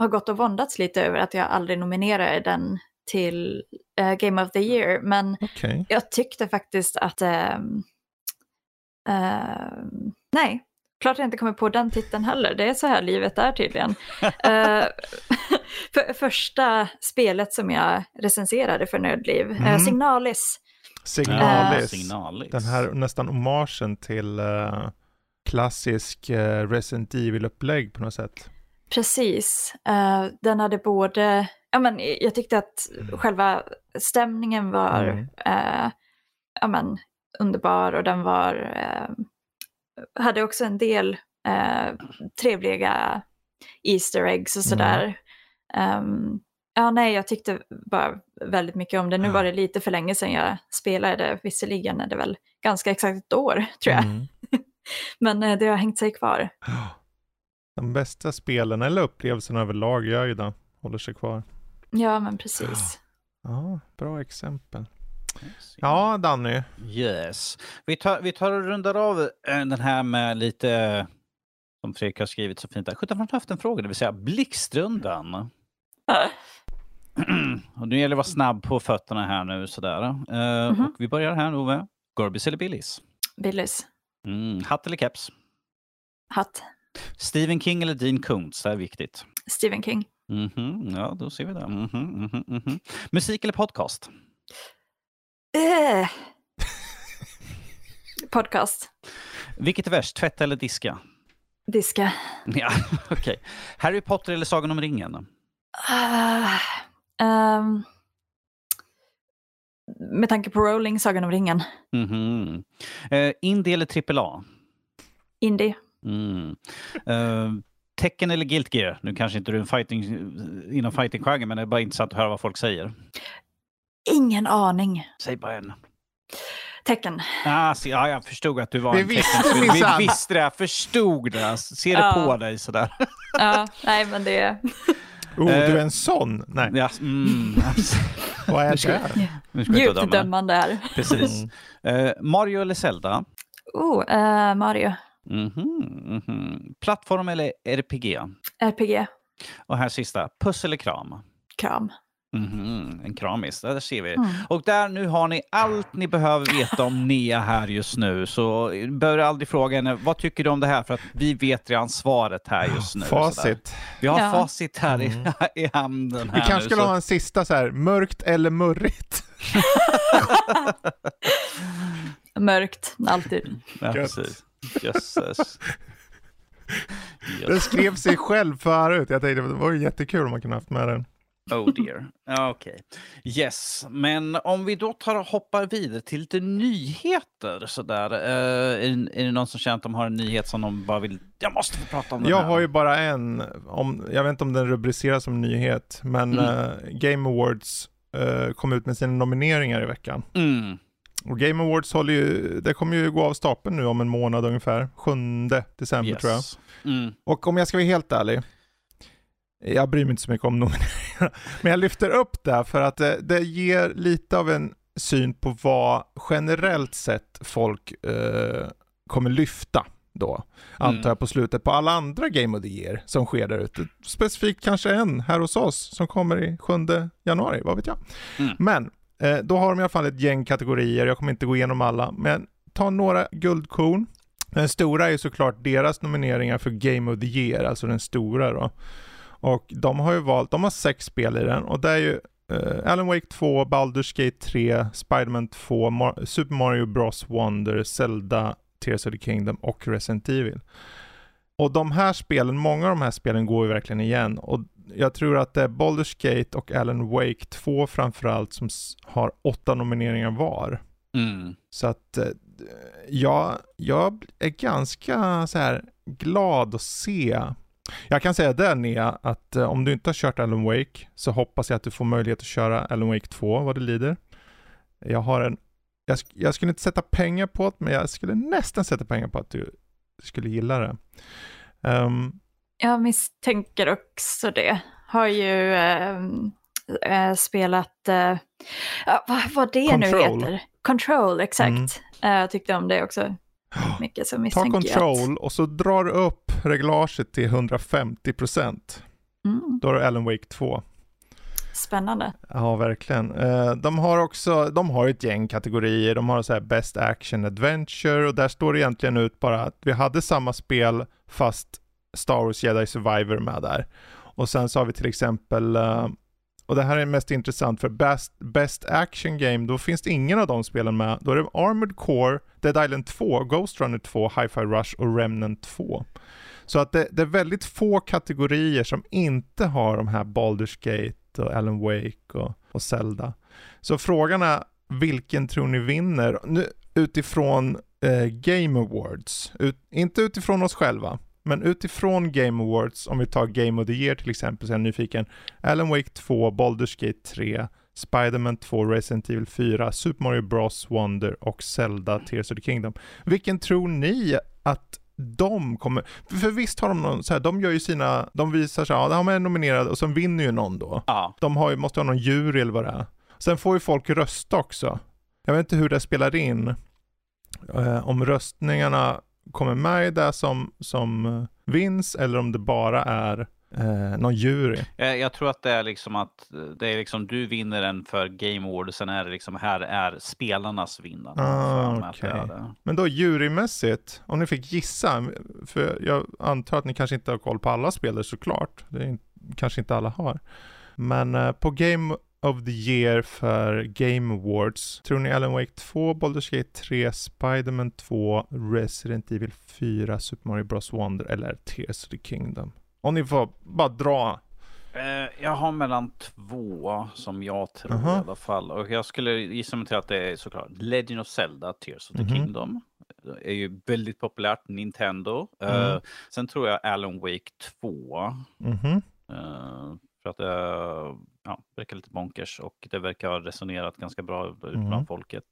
har gått och våndats lite över att jag aldrig nominerade den till uh, Game of the Year. Men okay. jag tyckte faktiskt att... Um, uh, nej, klart jag inte kommer på den titeln heller. Det är så här livet är tydligen. uh, för, första spelet som jag recenserade för Nördliv, mm. uh, Signalis. Signalis. Uh, Signalis. Den här nästan hommagen till uh, klassisk uh, Resident Evil-upplägg på något sätt. Precis. Uh, den hade både... Ja, men, jag tyckte att själva stämningen var mm. uh, ja, men, underbar, och den var uh, hade också en del uh, trevliga easter eggs och sådär. Mm. Um, ja, nej, jag tyckte bara väldigt mycket om det. Nu mm. var det lite för länge sedan jag spelade det. Visserligen är det väl ganska exakt ett år, tror jag. Mm. men uh, det har hängt sig kvar. Oh. De bästa spelen eller upplevelserna överlag gör ju det. Håller sig kvar. Ja, men precis. Ja, ja, bra exempel. Ja, Danny. Yes. Vi tar, vi tar och rundar av den här med lite, som Fredrik har skrivit så fint där, sjutton från höften-frågor, det vill säga blixtrundan. Ja. Och nu gäller det att vara snabb på fötterna här nu, sådär. Uh, mm-hmm. Och vi börjar här nu med Gorbis eller Billis? Billis. Mm, hatt eller keps? Hatt. Stephen King eller Dean Koontz, det är viktigt. Stephen King. Mhm, ja, då ser vi det. Mhm, mhm, mhm. Musik eller podcast? Eh. Podcast. Vilket är värst, tvätta eller diska? Diska. Ja, okej. Okay. Harry Potter eller Sagan om ringen? Uh, um, med tanke på Rowling, Sagan om ringen. Mhm. Uh, indie eller trippel A? Indie. Mm. Uh, Tekken eller Guild Gear? Nu kanske inte du är en fighting, inom fighting-genren, men det är bara intressant att höra vad folk säger. Ingen aning. Säg bara en. Tekken. Ah, se, ja, jag förstod att du var vi en visste, tecken. Vi, vi visste det, förstod det. Ser det ja. på dig sådär. Ja, nej men det är... Oh, du är en sån. Nej. Ja, mm, vad är det? Djupt dömande här. Precis. Mm. Uh, Mario eller Zelda? Oh, uh, Mario. Mm-hmm, mm-hmm. Plattform eller R P G? R P G. Och här sista, pussel eller kram? Kram. Mm-hmm, en kramis, där ser vi. Mm. Och där nu har ni allt ni behöver veta om Nia här just nu. Så bör aldrig fråga henne, vad tycker du om det här? För att vi vet redan svaret här just nu. Facit. Vi har ja. facit här i, mm. i handen. Här vi kanske skulle ha en sista så här, mörkt eller murrigt? Mörkt, alltid. Ja, precis. Jösses. Det skrev sig själv förut. Jag tänkte, det var ju jättekul om man kunde haft med den. Oh dear. Okej. Okay. Yes. Men om vi då tar och hoppar vidare till lite nyheter sådär. Uh, är, är det någon som känner att de har en nyhet som de bara vill... Jag måste få prata om den. Jag här. har ju bara en. Om, jag vet inte om den rubriceras som nyhet. Men mm. uh, Game Awards uh, kom ut med sina nomineringar i veckan. Mm. Och Game Awards håller ju, det kommer ju gå av stapeln nu om en månad ungefär. sjunde december yes. tror jag. Mm. Och om jag ska vara helt ärlig, jag bryr mig inte så mycket om nomineringarna. Men jag lyfter upp det för att det, det ger lite av en syn på vad generellt sett folk eh, kommer lyfta då. Mm. Antar jag på slutet på alla andra Game of the Year som sker där ute. Specifikt kanske en här hos oss som kommer i sjunde januari, vad vet jag. Mm. Men... Då har de i alla fall ett gäng kategorier. Jag kommer inte gå igenom alla. Men ta några guldkorn. Den stora är såklart deras nomineringar för Game of the Year, alltså den stora då. Och de har ju valt, de har sex spel i den, och det är ju uh, Alan Wake två, Baldur's Gate tre, Spider-Man två, Mar- Super Mario Bros. Wonder, Zelda, Tears of the Kingdom och Resident Evil. Och de här spelen, många av de här spelen går ju verkligen igen, och jag tror att det är Baldur's Gate och Alan Wake två framförallt som har åtta nomineringar var. Mm. Så att ja, jag är ganska så här glad att se. Jag kan säga det, Nia, att om du inte har kört Alan Wake så hoppas jag att du får möjlighet att köra Alan Wake två vad det lider. Jag har en jag, jag skulle inte sätta pengar på det, men jag skulle nästan sätta pengar på att du skulle gilla det. Um, jag misstänker också det. Har ju um, äh, spelat uh, vad, vad det Control. nu heter. Control, exakt. Mm. Uh, jag tyckte om det också. Mycket så misstänker jag. Ta Control att... och så drar du upp reglaget till hundrafemtio procent. Mm. Då har du Alan Wake två. Spännande. Ja, verkligen. Uh, de har också, de har ett gäng kategorier. De har så här Best Action Adventure, och där står det egentligen ut bara att vi hade samma spel fast Star Wars Jedi Survivor med där. Och sen så har vi till exempel uh, och det här är mest intressant för Best, best Action Game, då finns det ingen av de spelen med. Då är det Armored Core, Dead Island två, Ghost Runner två, Hi-Fi Rush och Remnant två. Så att det, det är väldigt få kategorier som inte har de här Baldur's Gate och Alan Wake och, och Zelda. Så frågan är, vilken tror ni vinner? Nu, utifrån eh, Game Awards. Ut, inte utifrån oss själva. Men utifrån Game Awards, om vi tar Game of the Year till exempel, så är jag nyfiken. Alan Wake två, Baldur's Gate tre, Spider-Man två, Resident Evil fyra, Super Mario Bros. Wonder och Zelda Tears of the Kingdom. Vilken tror ni att de kommer... För visst har de någon så här, de gör ju sina... De visar sig, ja, de är nominerade och sen vinner ju någon då. Ja. De har ju, måste ha någon jury eller vad det är. Sen får ju folk rösta också. Jag vet inte hur det spelar in. Eh, om röstningarna... kommer med där som, som vinns, eller om det bara är eh, någon jury. Jag, jag tror att det är liksom att det är liksom du vinner den för Game Awards, sen är det liksom här är spelarnas vinnande. Ah, okay. Men då jurymässigt, om ni fick gissa, för jag antar att ni kanske inte har koll på alla spelare såklart, det är, kanske inte alla har, men eh, på Game of the Year för Game Awards, tror ni Alan Wake två, Baldur's Gate tre, Spider-Man två, Resident Evil fyra, Super Mario Bros. Wonder eller Tears of the Kingdom? Om ni får bara dra. Eh, jag har mellan två som jag tror uh-huh. i alla fall. Och jag skulle gissa mig till att det är såklart Legend of Zelda, Tears of the mm-hmm. Kingdom. Det är ju väldigt populärt, Nintendo. Mm. Eh, sen tror jag Alan Wake två. Mm-hmm. Eh, för att eh, ja, det verkar lite bonkers och det verkar ha resonerat ganska bra bland mm. folket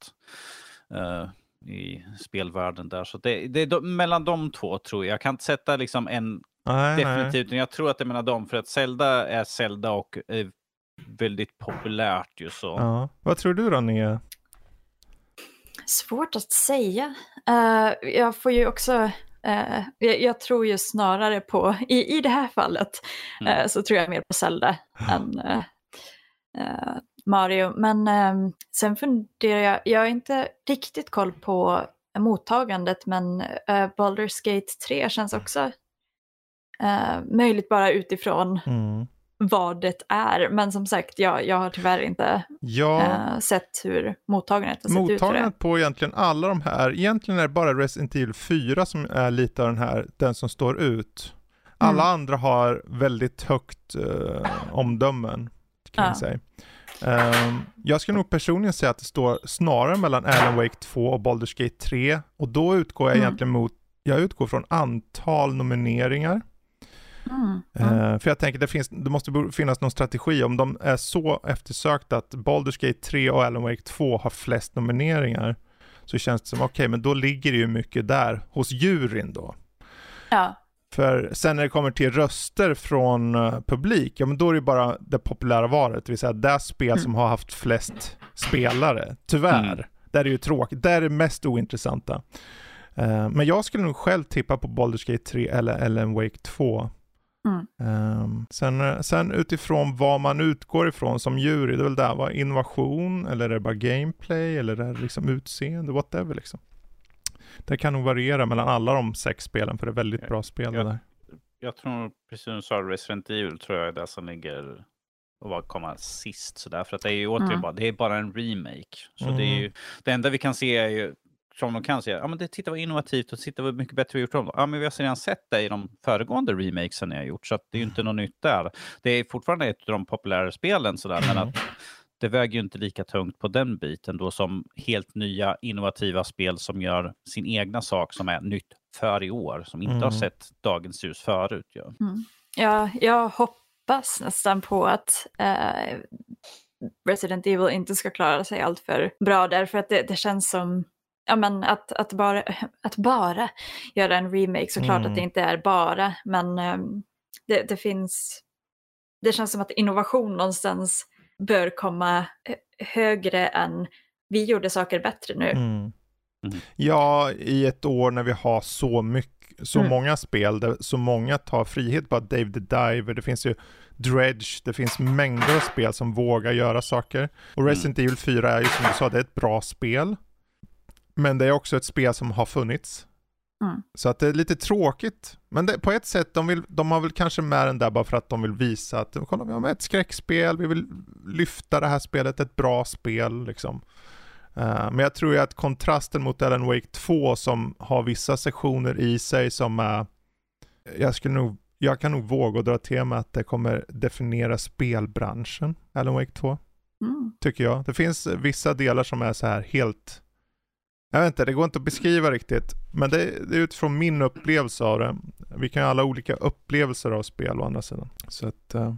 uh, i spelvärlden där. Så det, det är de, mellan de två tror jag. Jag kan inte sätta liksom en nej, definitivt, men jag tror att det är mellan dem. För att Zelda är Zelda och är väldigt populärt ju så. Ja. Vad tror du då, Nia? Svårt att säga. Uh, jag får ju också... Uh, jag, jag tror ju snarare på, i, i det här fallet, mm. uh, så tror jag mer på Zelda än... Uh, Uh, Mario, men um, sen funderar jag, jag har inte riktigt koll på mottagandet, men uh, Baldur's Gate tre känns också uh, möjligt bara utifrån mm. vad det är, men som sagt, jag, jag har tyvärr inte ja, uh, sett hur mottagandet har sett mottagandet ut. Mottagandet på egentligen alla de här, egentligen är det bara Resident Evil fyra som är lite av den här, den som står ut. Alla mm. andra har väldigt högt uh, omdömen. Ja. Um, jag skulle nog personligen säga att det står snarare mellan Alan Wake två och Baldur's Gate tre, och då utgår jag mm. egentligen mot, jag utgår från antal nomineringar mm. Mm. Uh, för jag tänker det, finns, det måste finnas någon strategi om de är så eftersökt att Baldur's Gate tre och Alan Wake två har flest nomineringar, så känns det som okej, okay, men då ligger det ju mycket där hos juryn då. Ja. För sen när det kommer till röster från uh, publik, ja, men då är det bara det populära varet, det vill säga det spel mm. som har haft flest spelare. Tyvärr, mm. där är det ju tråkigt, där är det mest ointressanta. Uh, men jag skulle nog själv tippa på Baldur's Gate tre eller Alan Wake två. Mm. Um, sen, sen utifrån vad man utgår ifrån som jury, det är väl där, var innovation eller är det bara gameplay eller är det liksom utseende, whatever liksom. det kan nog variera mellan alla de sex spelen, för det är väldigt jag, bra spel jag, där. Jag tror, precis som du sa, Resident Evil tror jag är det som ligger och vad kommer sist sådär, för att det är ju återigen mm. bara, det är bara en remake. Så mm. det är ju, det enda vi kan se är ju, som de kan säga, ja men det tittar vad innovativt och tittar vad mycket bättre vi gjort om. Ja men vi har redan sett det i de föregående remakesen jag har gjort, så att det är ju inte något nytt där. Det är fortfarande ett av de populära spelen sådär, men att det väger ju inte lika tungt på den biten då som helt nya innovativa spel som gör sin egna sak som är nytt för i år, som inte mm. har sett dagens ljus förut. Ja, mm. ja jag hoppas nästan på att eh, Resident Evil inte ska klara sig allt för bra där, för att det, det känns som ja, men att, att, bara, att bara göra en remake, såklart mm. att det inte är bara, men um, det, det finns, det känns som att innovation någonstans bör komma högre än vi gjorde saker bättre nu. Mm. Mm. Ja, i ett år när vi har så mycket, så mm. många spel där så många tar frihet, bara Dave the Diver, det finns ju Dredge, det finns mängder av spel som vågar göra saker, och Resident mm. Evil fyra är ju som du sa, det är ett bra spel. Men det är också ett spel som har funnits. Mm. Så att det är lite tråkigt. Men det, på ett sätt, de, vill, de har väl kanske med den där bara för att de vill visa att kolla, vi har med ett skräckspel, vi vill lyfta det här spelet, ett bra spel liksom. Uh, men jag tror ju att kontrasten mot Alan Wake två som har vissa sektioner i sig som är, uh, jag skulle nog, jag kan nog våga dra till med att det kommer definiera spelbranschen, Alan Wake två. Mm. Tycker jag. Det finns vissa delar som är så här helt, jag vet inte, det går inte att beskriva riktigt, men det är utifrån min upplevelse av det. Vi kan ju alla olika upplevelser av spel å andra sidan. Så att, uh...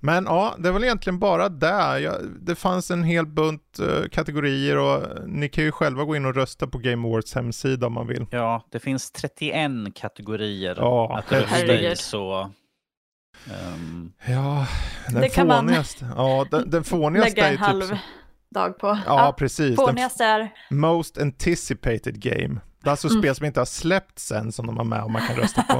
men ja, det var egentligen bara där. Jag, det fanns en hel bunt uh, kategorier, och ni kan ju själva gå in och rösta på Game Awards hemsida om man vill. Ja, det finns trettioen kategorier ja, att rösta i, så... Um... Ja, den det fånigaste. Man... Ja, den, den fånigaste är halv... typ... dag på. Ja, att precis. F- Most Anticipated Game. Det är alltså mm. spel som inte har släppts än som de har med och man kan rösta på.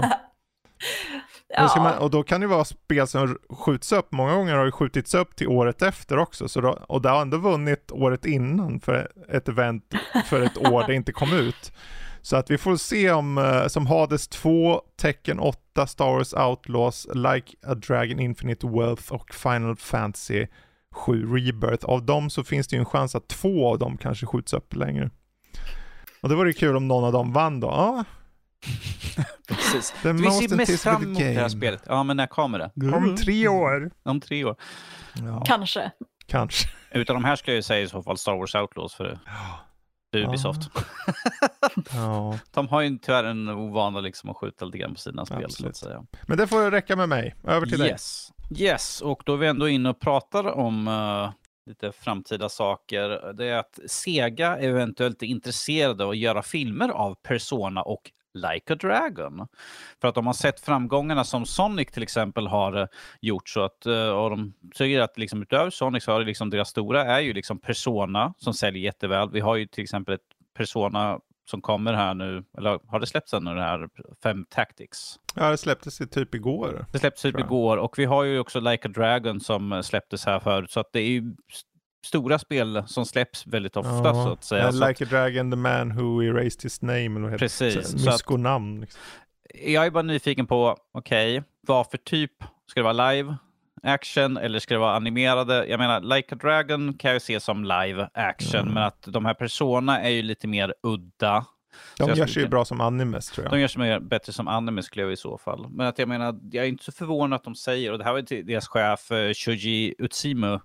Ja. Då ska man, och då kan det vara spel som skjuts upp. Många gånger har det skjutits upp till året efter också. Så då, och det har ändå vunnit året innan för ett event för ett år det inte kom ut. Så att vi får se om som Hades två, Tekken åtta, Star Wars Outlaws, Like a Dragon, Infinite Wealth och Final Fantasy sju Rebirth. Av dem så finns det ju en chans att två av dem kanske skjuts upp längre. Och det vore ju kul om någon av dem vann då. Ja. Precis. The vi ser mest fram emot det här spelet. Ja, men när kommer det? Om tre år. Om tre år. Ja. Kanske. Kanske. Utan de här ska jag ju säga i så fall Star Wars Outlaws för ja. Ubisoft. Ja. De har ju tyvärr en ovana liksom att skjuta lite grann på sina spel. Så att säga. Men det får räcka med mig. Över till yes. dig. Yes. Yes, och då är vi ändå inne och pratar om uh, lite framtida saker. Det är att Sega eventuellt är intresserade av att göra filmer av Persona och Like a Dragon. För att de har sett framgångarna som Sonic till exempel har gjort, så att, och de säger att liksom, utöver Sonic så har det liksom, deras stora är ju liksom Persona som säljer jätteväl. Vi har ju till exempel ett Persona som kommer här nu, eller har det släppts ännu det här fem Tactics? Ja, det släpptes typ igår. Det släpptes typ igår, och vi har ju också Like a Dragon som släpptes här förut, så att det är ju stora spel som släpps väldigt ofta, ja, så att säga. Like att... a Dragon, The Man Who Erased His Name, eller precis. Myskonamn. Liksom. Jag är bara nyfiken på, okej, okay, vad för typ, ska det vara live action eller ska det vara animerade? Jag menar, Like a Dragon kan jag se som live action, mm. men att de här Persona är ju lite mer udda. De gör sig ju bra som animes, tror jag. De gör sig bättre som animes, skulle jag i så fall. Men att jag menar, jag är inte så förvånad att de säger, och det här var deras chef Shoji Utsimo,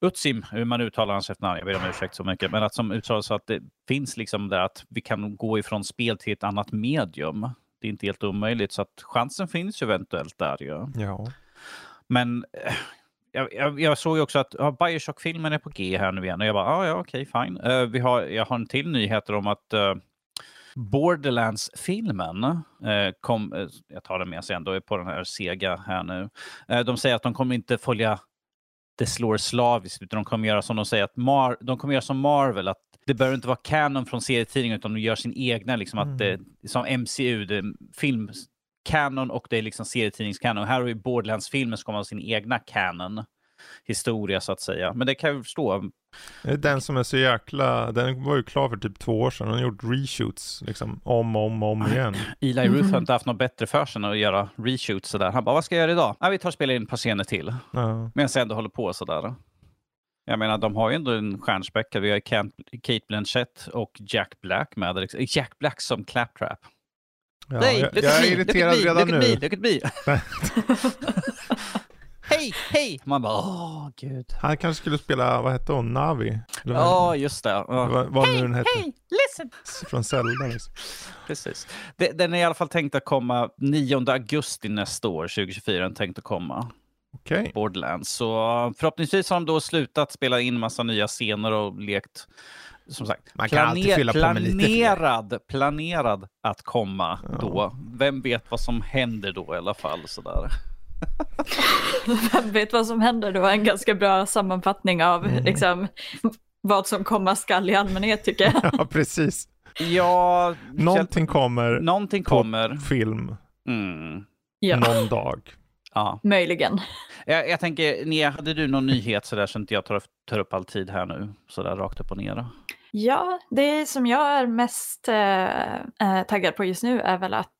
Utsim, hur man uttalar hans efternamn, jag ber om ursäkt så mycket, men att som uttalar så att det finns liksom det att vi kan gå ifrån spel till ett annat medium. Det är inte helt omöjligt, så att chansen finns ju eventuellt där ju. Ja. ja. Men jag, jag, jag såg ju också att ja, Bioshock-filmen är på G här nu igen. Och jag bara, ah, ja okej, okay, fine. Uh, vi har, jag har en till nyheter om att uh, Borderlands-filmen uh, kom, uh, jag tar den med sen då, på den här Sega här nu. Uh, de säger att de kommer inte följa det slår slaviskt, utan de kommer göra som de säger att Mar- de kommer göra som Marvel, att det behöver inte vara canon från serietidningen, utan de gör sin egna, liksom mm. att det, som M C U, det, film canon, och det är liksom serietidningskanon. Här har vi Borderlands-filmen som kommer ha sin egna canon-historia, så att säga. Men det kan jag förstå. Det är den som är så jäkla... Den var ju klar för typ två år sedan. Den har gjort reshoots liksom om och om, om igen. Eli mm. Ruth har inte haft något bättre för sig att göra reshoots sådär. Han bara, vad ska jag göra idag? Nej, vi tar och spelar in ett par scener till. Ja. Medan jag ändå håller på sådär. Jag menar, de har ju ändå en stjärnspäckare. Vi har Kate Blanchett och Jack Black med. Jack Black som Claptrap. Ja, nej, jag, jag är irriterad me, redan nu. Look at me, look at me. Hej, hej! Man bara, åh gud. Han kanske skulle spela, vad hette hon? Navi? Ja, oh, just det. Oh. Hej, hej, listen! Från Zelda liksom. Precis. Den är i alla fall tänkt att komma nionde augusti nästa år, tjugo tjugofyra. Den är tänkt att komma. Okej. Okay. Borderlands. Så förhoppningsvis har de då slutat spela in massa nya scener och lekt, som sagt, man kan planer- fylla på med lite planerad, planerad att komma ja. Då. Vem vet vad som händer då i alla fall, sådär. Vem vet vad som händer då? En ganska bra sammanfattning av mm. liksom, vad som komma skall i allmänhet, tycker jag. Ja, precis. Ja, någonting jag... kommer någonting på kommer. Film mm. ja. Någon dag. Ja. Möjligen. Jag, jag tänker, Nia, hade du någon nyhet sådär så inte jag tar, tar upp all tid här nu sådär rakt upp och ner då? Ja, det som jag är mest eh, taggad på just nu är väl att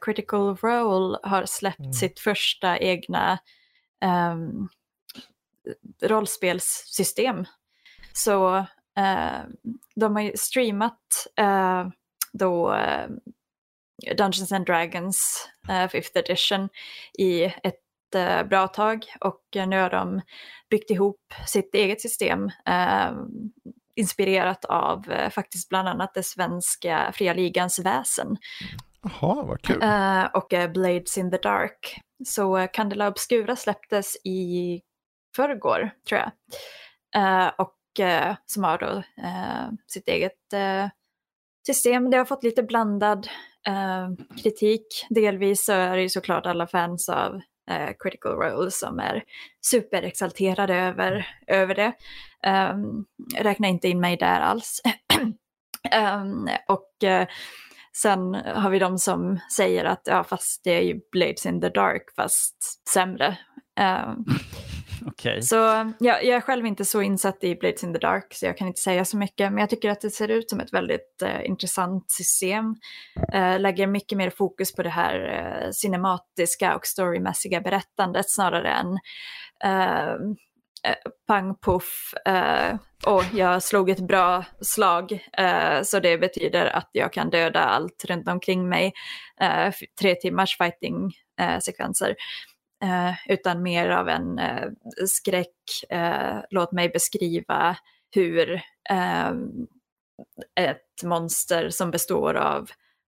Critical Role har släppt mm. sitt första egna um, rollspelssystem. Så uh, de har ju streamat uh, då uh, Dungeons and Dragons uh, fifth edition i ett uh, bra tag, och uh, nu har de byggt ihop sitt eget system uh, inspirerat av uh, faktiskt bland annat det svenska Fria Ligans väsen. Jaha, vad kul. Uh, och uh, Blades in the Dark. Så uh, Candela Obscura släpptes i förrgår, tror jag. Uh, och uh, som har då uh, sitt eget uh, system. Det har fått lite blandad uh, kritik. Delvis så är det ju såklart alla fans av uh, Critical Role som är superexalterade över, över det. Um, räkna inte in mig där alls. um, och... Uh, Sen har vi de som säger att ja, fast det är ju Blades in the Dark fast sämre. Um, okay. Så ja, jag är själv inte så insatt i Blades in the Dark så jag kan inte säga så mycket. Men jag tycker att det ser ut som ett väldigt uh, intressant system. Uh, lägger mycket mer fokus på det här uh, cinematiska och storymässiga berättandet snarare än... Uh, Uh, pang, puff uh, och jag slog ett bra slag uh, så det betyder att jag kan döda allt runt omkring mig uh, f- tre timmars fighting uh, sekvenser uh, utan mer av en uh, skräck uh, låt mig beskriva hur uh, ett monster som består av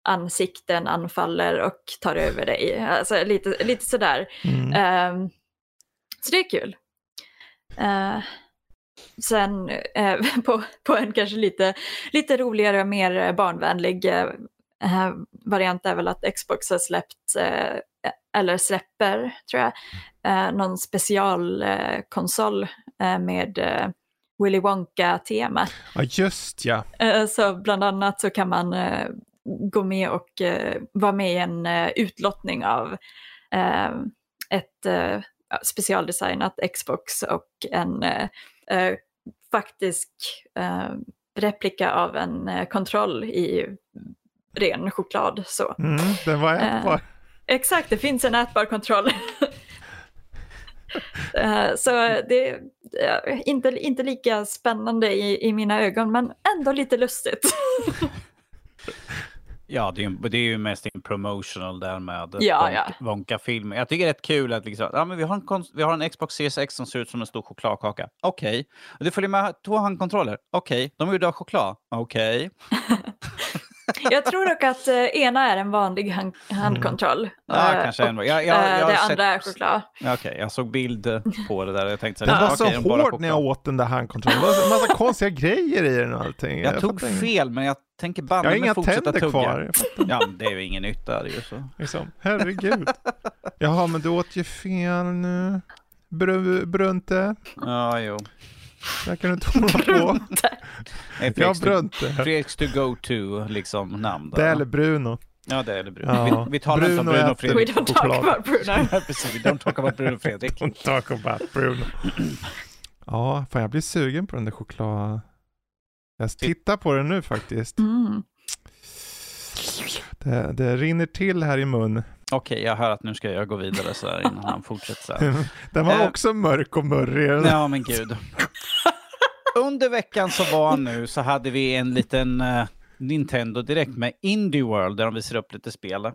ansikten anfaller och tar över dig, alltså lite, lite sådär mm. uh, så det är kul. Uh, sen uh, på, på en kanske lite, lite roligare och mer barnvänlig uh, variant är väl att Xbox har släppt uh, eller släpper, tror jag, uh, någon specialkonsol uh, uh, med uh, Willy Wonka-tema. Ja, just ja. Uh, så bland annat så kan man uh, gå med och uh, vara med i en uh, utlottning av uh, ett... Uh, specialdesignat Xbox och en eh, faktisk eh, replika av en eh, kontroll i ren choklad. Så. Mm, den var ätbar. Eh, exakt, det finns en ätbar kontroll. eh, så det är eh, inte, inte lika spännande i, i mina ögon, men ändå lite lustigt. Ja, det är, ju, det är ju mest en promotional där med ja, ja. Wonka-filmer. Jag tycker det är rätt kul att liksom, ja, men vi, har en kon- vi har en Xbox Series X som ser ut som en stor chokladkaka. Okej. Okay. Du följer med två handkontroller. Okej. Okay. De är ju av choklad. Okej. Okay. Jag tror dock att eh, ena är en vanlig hand- handkontroll. Mm. Ja, eh, kanske en. Jag, jag, jag det sett... andra är choklad. Okej, okay, jag såg bild på det där. Jag tänkte så här, det var så okay, hård när jag åt den där handkontrollen. Det var en massa konstiga grejer i den och allting. Jag, jag tog fel, inget. Men jag tänker bara jag inga tänder kvar. Ja, det är ju ingen nytta. Det är ju så. Liksom. Herregud. Jaha, men du åt ju fel nu. Br- brunte. Ja, jo. Jag kan inte hålla på. Nej, jag brunte. Fredriks to go to liksom namn. Där. Det eller Bruno. Ja, det eller Bruno. Ja. Vi, vi talar Bruno inte om Bruno och Fredrik. We don't talk about Bruno. Precis, we don't talk about Bruno Fredrik. Don't talk about Bruno. Ja, fan jag blir sugen på den där choklad. Jag tittar på den nu faktiskt. Mm. Det, det rinner till här i mun. Okej, okay, jag hör att nu ska jag gå vidare så här innan han fortsätter. Den var eh. också mörk och mörrig. Ja, men gud. Under veckan som var nu så hade vi en liten uh, Nintendo direkt med Indie World där de visar upp lite spel.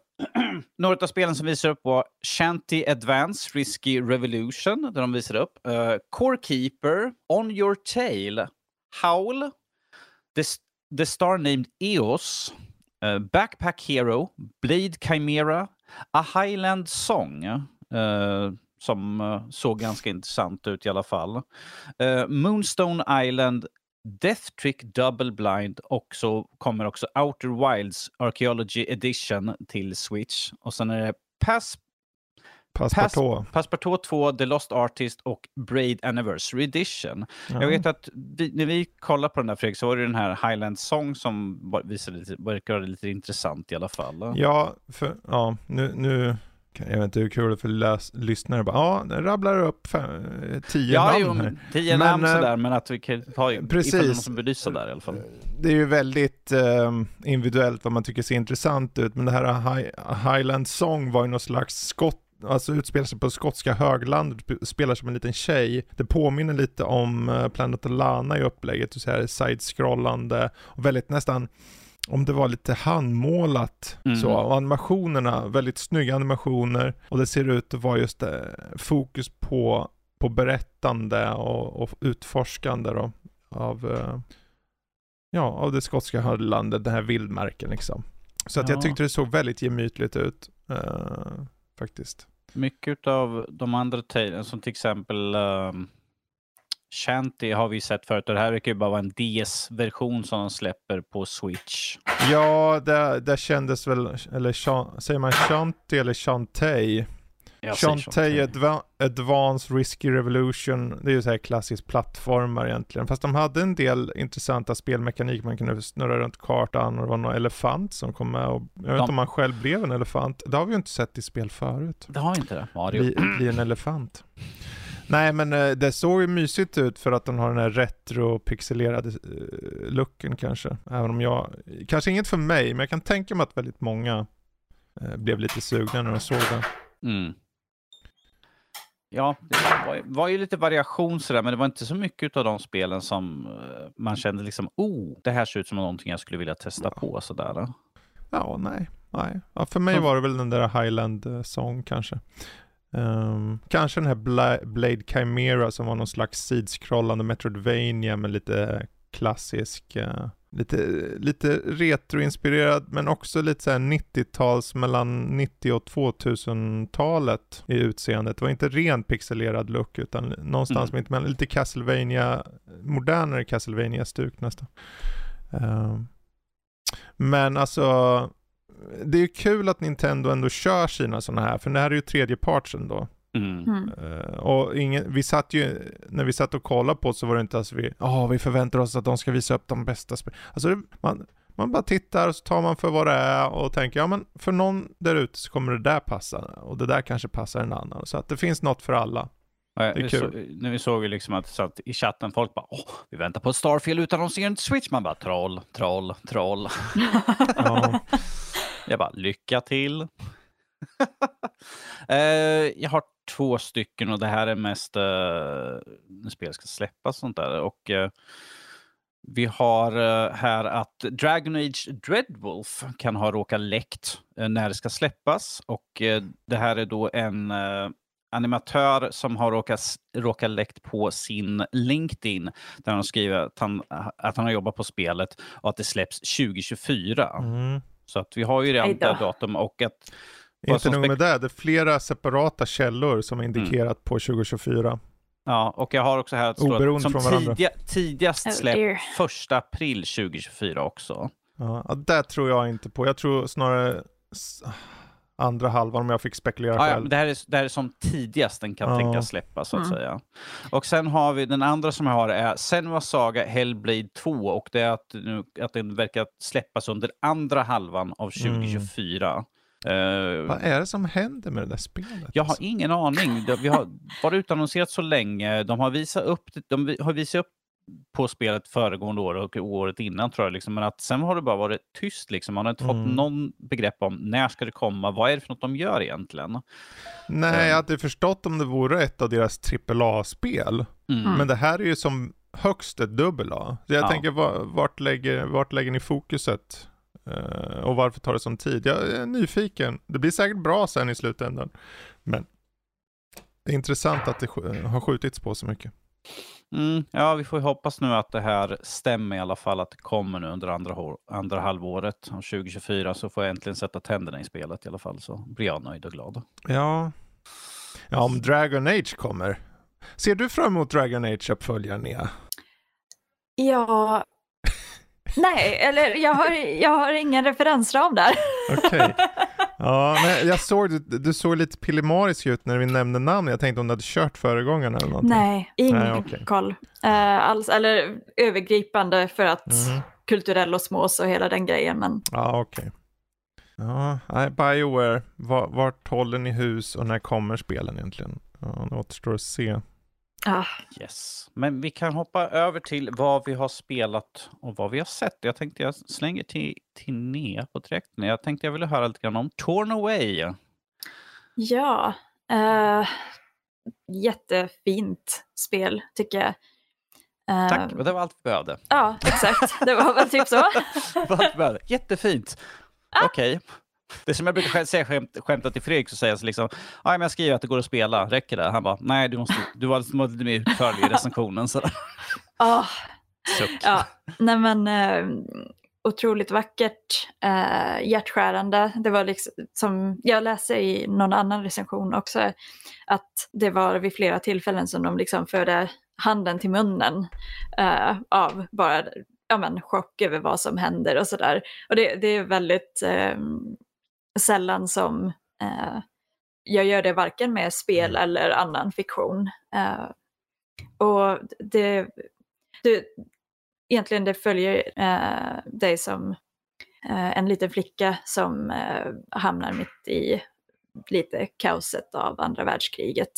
Några av spelen som visar upp var Shantae Advance Risky's Revolution där de visar upp. Uh, Core Keeper, On Your Tail, Howl, The, the Star Named Eos, uh, Backpack Hero, Blade Chimera, A Highland Song uh, som uh, såg ganska intressant ut i alla fall. Uh, Moonstone Island, Death Trick Double Blind, och så kommer också Outer Wilds Archaeology Edition till Switch. Och sen är det Pass Passepartout. Passepartout två, The Lost Artist och Braid Anniversary Edition. Mm. Jag vet att vi, när vi kollade på den här, Fredrik, så var det den här Highland Song som visade lite, verkade lite intressant i alla fall. Ja, för, ja nu, nu jag vet inte hur kul för läs, lyssnare. Bara, ja, den rabblar upp fem, tio ja, namn. Ja, men tio men, namn sådär, men att vi kan ta ifall som belyser där i alla fall. Det är ju väldigt um, individuellt vad man tycker ser intressant ut, men det här High, Highland Song var ju någon slags skott. Alltså utspelar sig på skotska höglandet, spelar som en liten tjej. Det påminner lite om Planet Lana i upplägget, och så här side-scrollande och väldigt nästan, om det var lite handmålat mm. så, och animationerna, väldigt snygga animationer, och det ser ut att vara just det, fokus på, på berättande och, och utforskande då, av, ja, av det skotska höglandet, den här vildmarken liksom. Så att ja. Jag tyckte det såg väldigt gemytligt ut. Uh, faktiskt. Mycket av de andra tiden, som till exempel um, Shantae har vi sett förut, och det här verkar ju bara vara en D S-version som de släpper på Switch. Ja, det, det kändes väl, eller Shan, säger man Shantae eller Shantae? Shantae Adva- Advance Risky Revolution, det är ju så här klassisk plattformar egentligen, fast de hade en del intressanta spelmekanik, man kunde snurra runt kartan och det var någon elefant som kom med, och jag de... vet inte om man själv blev en elefant, det har vi ju inte sett i spel förut. Det har inte det, Mario. Bli, bli en elefant. Nej, men det såg ju mysigt ut för att den har den här retro-pixelerade looken kanske, även om jag, kanske inget för mig, men jag kan tänka mig att väldigt många blev lite sugna när de såg den. Mm. Ja, det var, var ju lite variation sådär, men det var inte så mycket av de spelen som man kände liksom, oh, det här ser ut som någonting jag skulle vilja testa ja. På sådär. Ja, nej, nej. Ja, för mig var det väl den där Highland Song kanske. Um, kanske den här Bla- Blade Chimera som var någon slags sidskrollande Metroidvania med lite klassisk, uh, lite, lite retroinspirerad, men också lite så här nittio-tals, mellan nittio och tvåtusen-talet i utseendet. Det var inte ren pixelerad look, utan någonstans mm. mitt mellan, lite Castlevania, modernare Castlevania-stuk nästan. Uh, men alltså, det är ju kul att Nintendo ändå kör sina sådana här, för det här är ju tredjepartsen då. Mm. Uh, och ingen, vi satt ju, när vi satt och kollade på så var det inte att vi, oh, vi förväntar oss att de ska visa upp de bästa spel. Alltså det, man, man bara tittar och så tar man för vad det är och tänker, ja men för någon där ute så kommer det där passa, och det där kanske passar en annan, så att det finns något för alla. Ja, det är kul. Så, när vi såg ju liksom att så i chatten folk bara, åh, vi väntar på Starfield utan de ser en Switch, man bara troll, troll, troll. Ja. Jag bara, lycka till. uh, jag har två stycken, och det här är mest uh, när spel ska släppas sånt där, och uh, vi har uh, här att Dragon Age Dreadwolf kan ha råkat läckt uh, när det ska släppas, och uh, det här är då en uh, animatör som har råkat, råkat läckt på sin LinkedIn där han skriver att han, att han har jobbat på spelet och att det släpps tjugo tjugofyra. Mm. Så att vi har ju redan det datum, och att inte nog med det, det är flera separata källor som indikerat mm. på tjugo tjugofyra. Ja, och jag har också här att stå som tidiga, tidigast släpp första april tjugo tjugofyra också. Ja, det tror jag inte på. Jag tror snarare andra halvan, om jag fick spekulera ja, själv. Ja, det, här är, det här är som tidigast den kan ja. Tänkas släppa så att mm. säga. Och sen har vi den andra som jag har är Senua Saga Hellblade två, och det är att, nu, att den verkar släppas under andra halvan av tjugo tjugofyra. Mm. Uh, Vad är det som händer med det där spelet? Jag har ingen aning. Vi har varit utannonserat så länge. De har visat upp, de har visat upp på spelet föregående år och året innan, tror jag. Liksom. Men att sen har det bara varit tyst. Liksom. Man har inte mm. fått någon begrepp om när ska det komma. Vad är det för något de gör egentligen? Nej, jag hade förstått om det vore ett av deras trippel A-spel. Mm. Men det här är ju som högst ett dubbel A. Så jag ja. tänker, vart lägger, vart lägger ni fokuset? Och varför tar det sån tid? Jag är nyfiken. Det blir säkert bra sen i slutändan. Men det är intressant att det har skjutits på så mycket. Mm, ja, vi får hoppas nu att det här stämmer i alla fall. Att det kommer nu under andra, andra halvåret av tjugo tjugofyra. Så får jag äntligen sätta tänderna i spelet i alla fall. Så blir jag nöjd och glad. Ja, ja om Dragon Age kommer. Ser du fram emot Dragon Age-uppföljaren, Nia? Ja... Nej, eller jag har, jag har ingen referensram där. Okej. Okay. Ja, men jag såg, du, du såg lite pillemarisk ut när vi nämnde namn. Jag tänkte om du hade kört föregångaren eller någonting. Nej, ingen Nej, okay. koll. Uh, alls, eller övergripande för att mm. kulturell och smås och hela den grejen. Men... Ja, okej. Okay. Ja, BioWare, vart, vart håller ni hus och när kommer spelen egentligen? Ja, det återstår att se. Ah. Yes. Men vi kan hoppa över till vad vi har spelat och vad vi har sett. Jag tänkte jag slänger till, till Nia på direkt. Jag tänkte jag ville höra lite grann om Torn Away. Ja, uh, jättefint spel tycker jag. Uh, Tack, det var allt vi behövde. Ja, exakt. Det var väl typ så. Det var allt vi behövde. Jättefint. Ah. Okej. Okay. Det som jag brukar säga skämt, skämtat till Fredrik så säger jag så liksom, ja men jag skriver att det går att spela, räcker det? Han bara, nej du måste, du var lite mer utförlig i recensionen sådär. Oh. Ja, nej men eh, otroligt vackert, eh, hjärtskärande, det var liksom, som jag läste i någon annan recension också, att det var vid flera tillfällen som de liksom förde handen till munnen eh, av bara, ja men chock över vad som händer och sådär. Och det, det är väldigt... Eh, sällan som eh, jag gör det varken med spel eller annan fiktion. Eh, och det, det egentligen det följer eh, dig som eh, en liten flicka som eh, hamnar mitt i lite kaoset av andra världskriget.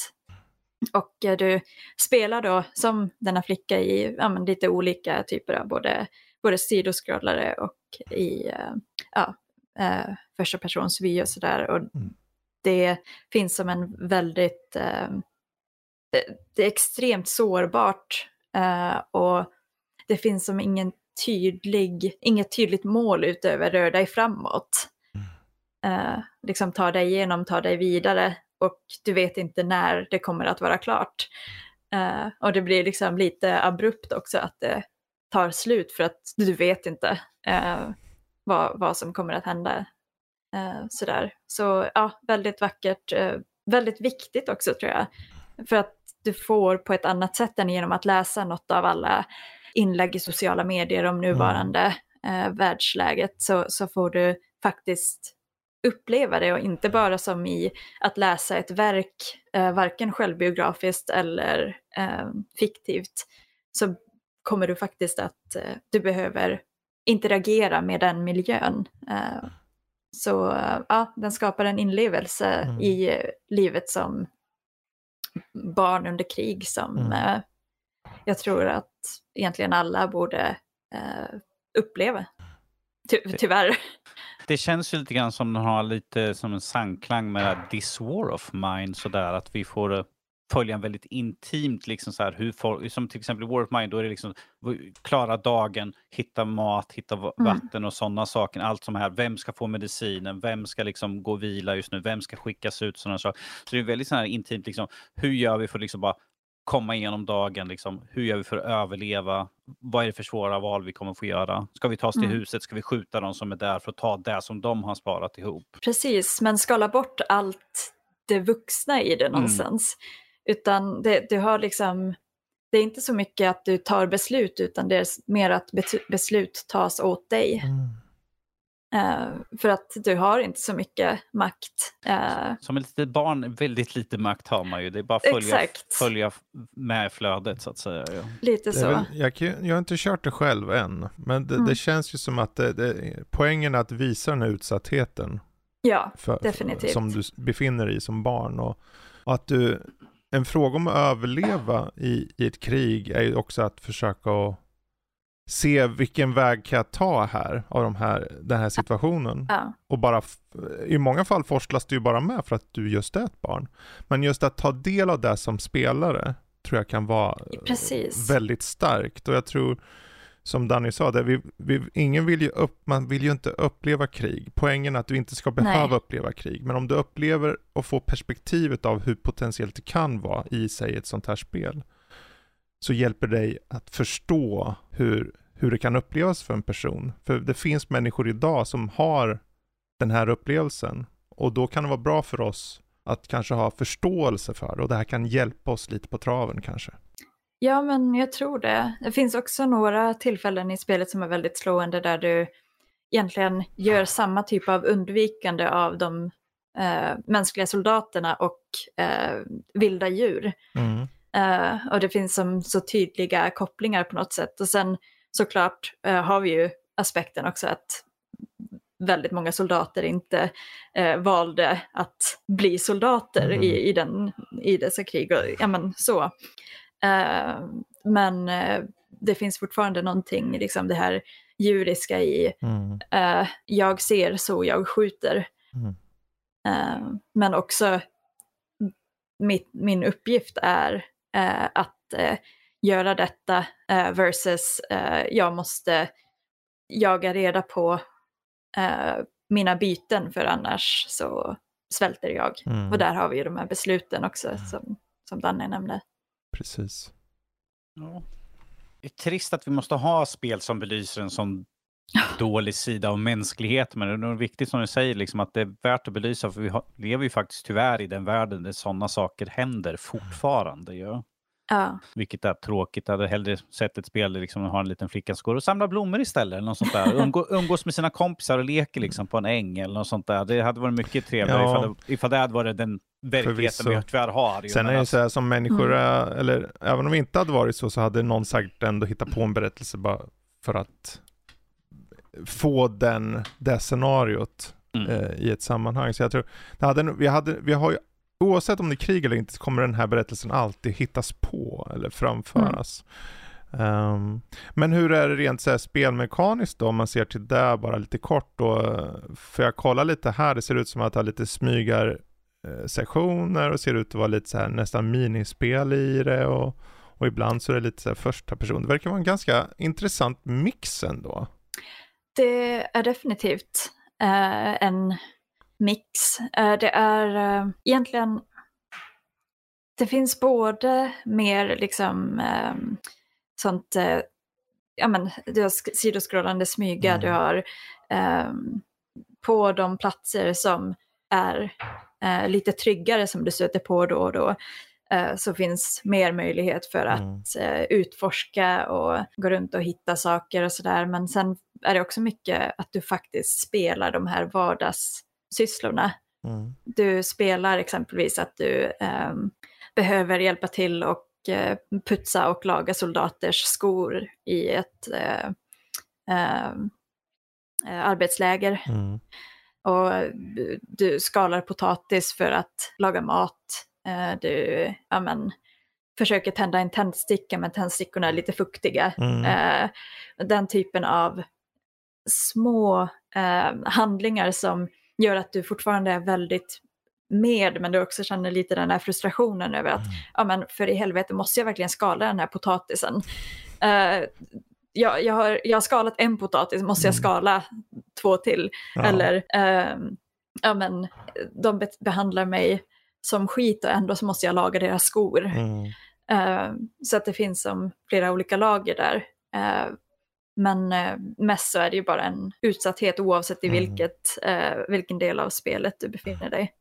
Och eh, du spelar då som denna flicka i ja, men lite olika typer av både, både sidoskrollare och i eh, ja, Uh, första persons vy och sådär och mm. det finns som en väldigt uh, det, det är extremt sårbart uh, och det finns som ingen tydlig inget tydligt mål utöver rör dig framåt mm. uh, liksom ta dig igenom, ta dig vidare och du vet inte när det kommer att vara klart uh, och det blir liksom lite abrupt också att det tar slut för att du vet inte uh, Vad, vad som kommer att hända. Eh, sådär. Så ja, väldigt vackert. Eh, väldigt viktigt också tror jag. För att du får på ett annat sätt än genom att läsa något av alla inlägg i sociala medier om nuvarande eh, världsläget. Så, så får du faktiskt uppleva det och inte bara som i att läsa ett verk eh, varken självbiografiskt eller eh, fiktivt. Så kommer du faktiskt att eh, du behöver interagera med den miljön. Uh, så uh, ja, den skapar en inlevelse mm. i uh, livet som barn under krig som mm. uh, jag tror att egentligen alla borde uh, uppleva. Ty- tyvärr. Det känns ju lite grann som den har lite som en sangklang med This War of Mine sådär att vi får uh... följa en väldigt intimt liksom så här hur folk, som till exempel War of Mine då är det liksom klara dagen, hitta mat, hitta vatten mm. och sådana saker, allt som här, vem ska få medicinen, vem ska liksom gå och vila just nu, vem ska skickas ut, sådana saker. Så det är väldigt så här intimt liksom, hur gör vi för att liksom bara komma igenom dagen liksom, hur gör vi för att överleva, vad är det för svåra val vi kommer få göra, ska vi ta oss till mm. huset, ska vi skjuta de som är där för att ta det som de har sparat ihop. Precis, men skala bort allt det vuxna i det någonstans. Mm. Utan det, du har liksom, det är inte så mycket att du tar beslut utan det är mer att beslut tas åt dig. Mm. Uh, för att du har inte så mycket makt. Uh, Som ett litet barn, väldigt lite makt har man ju. Det är bara att följa, följa med flödet så att säga. Ja. Lite så. Väl, jag, jag har inte kört det själv än. Men det, mm. det känns ju som att det, det, poängen är att visa den utsattheten. Ja, för, definitivt. Som du befinner dig i som barn. Och, och att du, en fråga om att överleva i, i ett krig är ju också att försöka att se vilken väg kan jag ta här av de här, den här situationen. Ja. Och bara, i många fall forslas du ju bara med för att du just är ett barn. Men just att ta del av det som spelare tror jag kan vara Precis. väldigt starkt. Och jag tror, som Danny sa, det, vi, vi, ingen vill ju upp, man vill ju inte uppleva krig. Poängen är att du inte ska behöva Nej. uppleva krig. Men om du upplever och får perspektivet av hur potentiellt det kan vara i sig ett sånt här spel, så hjälper dig att förstå hur, hur det kan upplevas för en person. För det finns människor idag som har den här upplevelsen. Och då kan det vara bra för oss att kanske ha förståelse för det. Och det här kan hjälpa oss lite på traven kanske. Ja, men jag tror det. Det finns också några tillfällen i spelet som är väldigt slående, där du egentligen gör samma typ av undvikande av de eh, mänskliga soldaterna och eh, vilda djur. Mm. Uh, och det finns som så tydliga kopplingar på något sätt. Och sen såklart uh, har vi ju aspekten också att väldigt många soldater inte uh, valde att bli soldater mm. i, i, den, i dessa krig. Och, ja, men, så. Uh, men uh, det finns fortfarande någonting, liksom det här djuriska i mm. uh, jag ser så jag skjuter. Mm. Uh, men också mitt, min uppgift är Uh, att uh, göra detta uh, versus uh, jag måste jaga reda på uh, mina byten, för annars så svälter jag. Mm. Och där har vi ju de här besluten också mm. som, som Danny nämnde. Precis. Ja. Det är trist att vi måste ha spel som belyser en sån dålig sida av mänsklighet, men det är nog viktigt som du säger liksom, att det är värt att belysa, för vi har, lever ju faktiskt tyvärr i den världen där sådana saker händer fortfarande ja. Ja. Vilket är tråkigt. Jag hade hellre sett ett spel där liksom, man har en liten flicka som går och samlar blommor istället eller något sånt där. Umgå, umgås med sina kompisar och leker liksom, på en äng eller något sånt där. Det hade varit mycket trevligare ja. ifall, det, ifall det hade varit den verkligheten vi tyvärr har. Sen är det ju så här som människor mm. eller även om vi inte hade varit så, så hade någon sagt ändå hitta på en berättelse bara för att få den, det scenariot mm. eh, i ett sammanhang. Så jag tror, det hade, vi, hade, vi har ju, oavsett om det är krig eller inte, så kommer den här berättelsen alltid hittas på eller framföras. Mm. Um, men hur är det rent så här spelmekaniskt då, om man ser till det bara lite kort då, för jag kollar lite här, det ser ut som att ha lite smygar eh, sessioner och ser ut att vara lite så här nästan minispel i det, och, och ibland så är det lite så här första person. Det verkar vara en ganska intressant mix ändå. Det är definitivt uh, en mix. Uh, det är uh, egentligen, det finns både mer liksom um, sånt, uh, ja men du har sk- sidoskrollande smyga, mm. du har um, på de platser som är uh, lite tryggare som du stöter på då och då. Så finns mer möjlighet för att mm. utforska och gå runt och hitta saker och sådär. Men sen är det också mycket att du faktiskt spelar de här vardagssysslorna. Mm. Du spelar exempelvis att du um, behöver hjälpa till och uh, putsa och laga soldaters skor i ett uh, uh, uh, arbetsläger. Mm. Och du skalar potatis för att laga mat. Du ja, men, försöker tända en tändsticka, men tändstickorna är lite fuktiga. Mm. Eh, den typen av små eh, handlingar som gör att du fortfarande är väldigt med, men du också känner lite den här frustrationen över att mm. ja, men, för i helvete måste jag verkligen skala den här potatisen. Eh, jag, jag, har, jag har skalat en potatis, måste jag skala två till? Ja. Eller eh, ja, men, de be- behandlar mig som skit och ändå så måste jag laga deras skor. Mm. Uh, så att det finns som flera olika lager där. Uh, men uh, mest så är det ju bara en utsatthet oavsett i mm. vilket, uh, vilken del av spelet du befinner dig.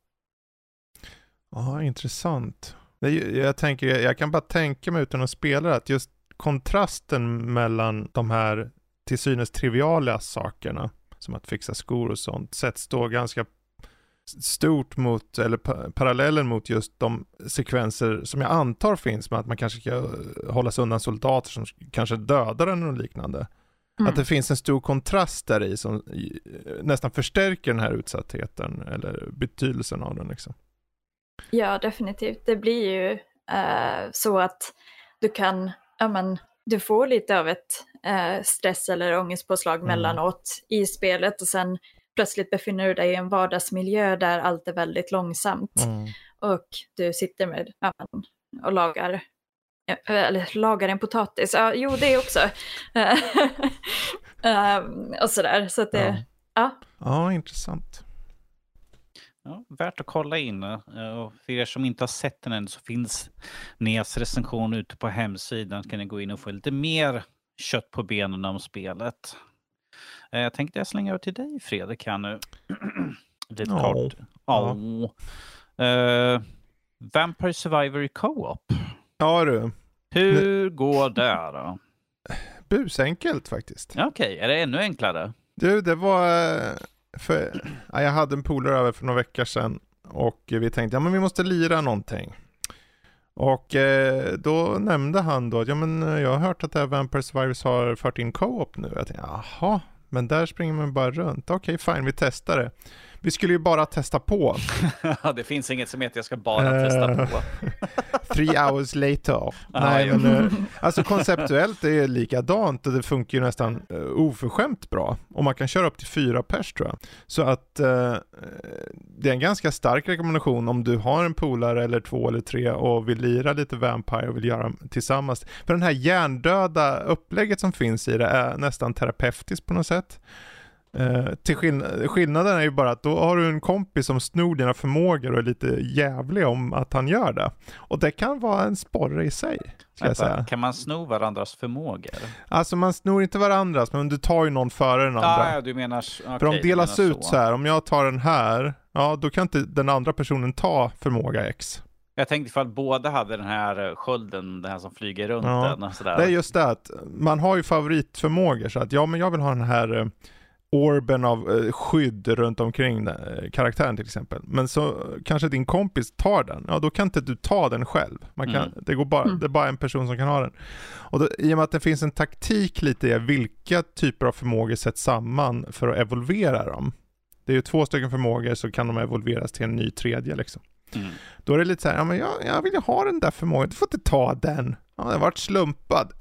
Ja, intressant. Det, jag, tänker, jag kan bara tänka mig utan att spela att just kontrasten mellan de här till synes triviala sakerna som att fixa skor och sånt sätts då ganska stort mot, eller pa- parallellen mot just de sekvenser som jag antar finns med att man kanske ska hålla sig undan soldater som kanske dödar en och liknande. Mm. Att det finns en stor kontrast där i som nästan förstärker den här utsattheten eller betydelsen av den liksom. Ja, definitivt. Det blir ju eh, så att du kan, ja men, du får lite av ett eh, stress- eller ångestpåslag mm. mellanåt i spelet och sen plötsligt befinner du dig i en vardagsmiljö där allt är väldigt långsamt mm. och du sitter med ja, men, och lagar eller lagar en potatis. Ja, jo, det också. um, och sådär. Så att det, ja. Ja. Ja, intressant. Ja, värt att kolla in. Och för er som inte har sett den än så finns Nias recension ute på hemsidan. Kan ni gå in och få lite mer kött på benen om spelet. Jag tänkte jag slänga över till dig, Fredrik, här nu. lite oh. kort. Oh. Oh. Uh, Vampire Survivor Co-op. Ja du. Hur nu... går det då? Busenkelt faktiskt. Okej, okay, är det ännu enklare? Du, det var... För, ja, jag hade en polare över för några veckor sedan och vi tänkte, ja men vi måste lira någonting. Och eh, då nämnde han då att, ja men jag har hört att det här Vampire Survivors har fört in co-op nu. Jag tänkte, jaha, men där springer man bara runt. Okej, okay, fine, vi testar det. Vi skulle ju bara testa på. Det finns inget som heter jag ska bara testa på. Three hours later. Nej, men, alltså konceptuellt är det likadant och det funkar ju nästan uh, oförskämt bra. Och man kan köra upp till fyra pers tror jag. Så att uh, det är en ganska stark rekommendation om du har en polare eller två eller tre och vill lira lite Vampire och vill göra tillsammans. För den här hjärndöda upplägget som finns i det är nästan terapeutiskt på något sätt. Uh, till skill- skillnaden är ju bara att då har du en kompis som snor dina förmågor och är lite jävlig om att han gör det. Och det kan vara en sporre i sig. Ska jag säga. Kan man sno varandras förmågor? Alltså man snor inte varandras, men du tar ju någon före den andra. Ah, ja, du menar, okay, för de delas du menar ut så. så här, om jag tar den här, ja då kan inte den andra personen ta förmåga X. Jag tänkte ifall båda hade den här skölden, den här som flyger runt ja, den. Och sådär. Det är just det att man har ju favoritförmågor så att ja men jag vill ha den här... orben av skydd runt omkring karaktären till exempel. Men så kanske din kompis tar den. Ja, då kan inte du ta den själv. Man kan, mm. det, går bara, det är bara en person som kan ha den. Och då, i och med att det finns en taktik lite i vilka typer av förmågor sätts samman för att evolvera dem. Det är ju två stycken förmågor så kan de evolveras till en ny tredje liksom. Mm. Då är det lite så här, ja men jag, jag vill ju ha den där förmågan. Du får inte ta den. Ja, den har varit slumpad.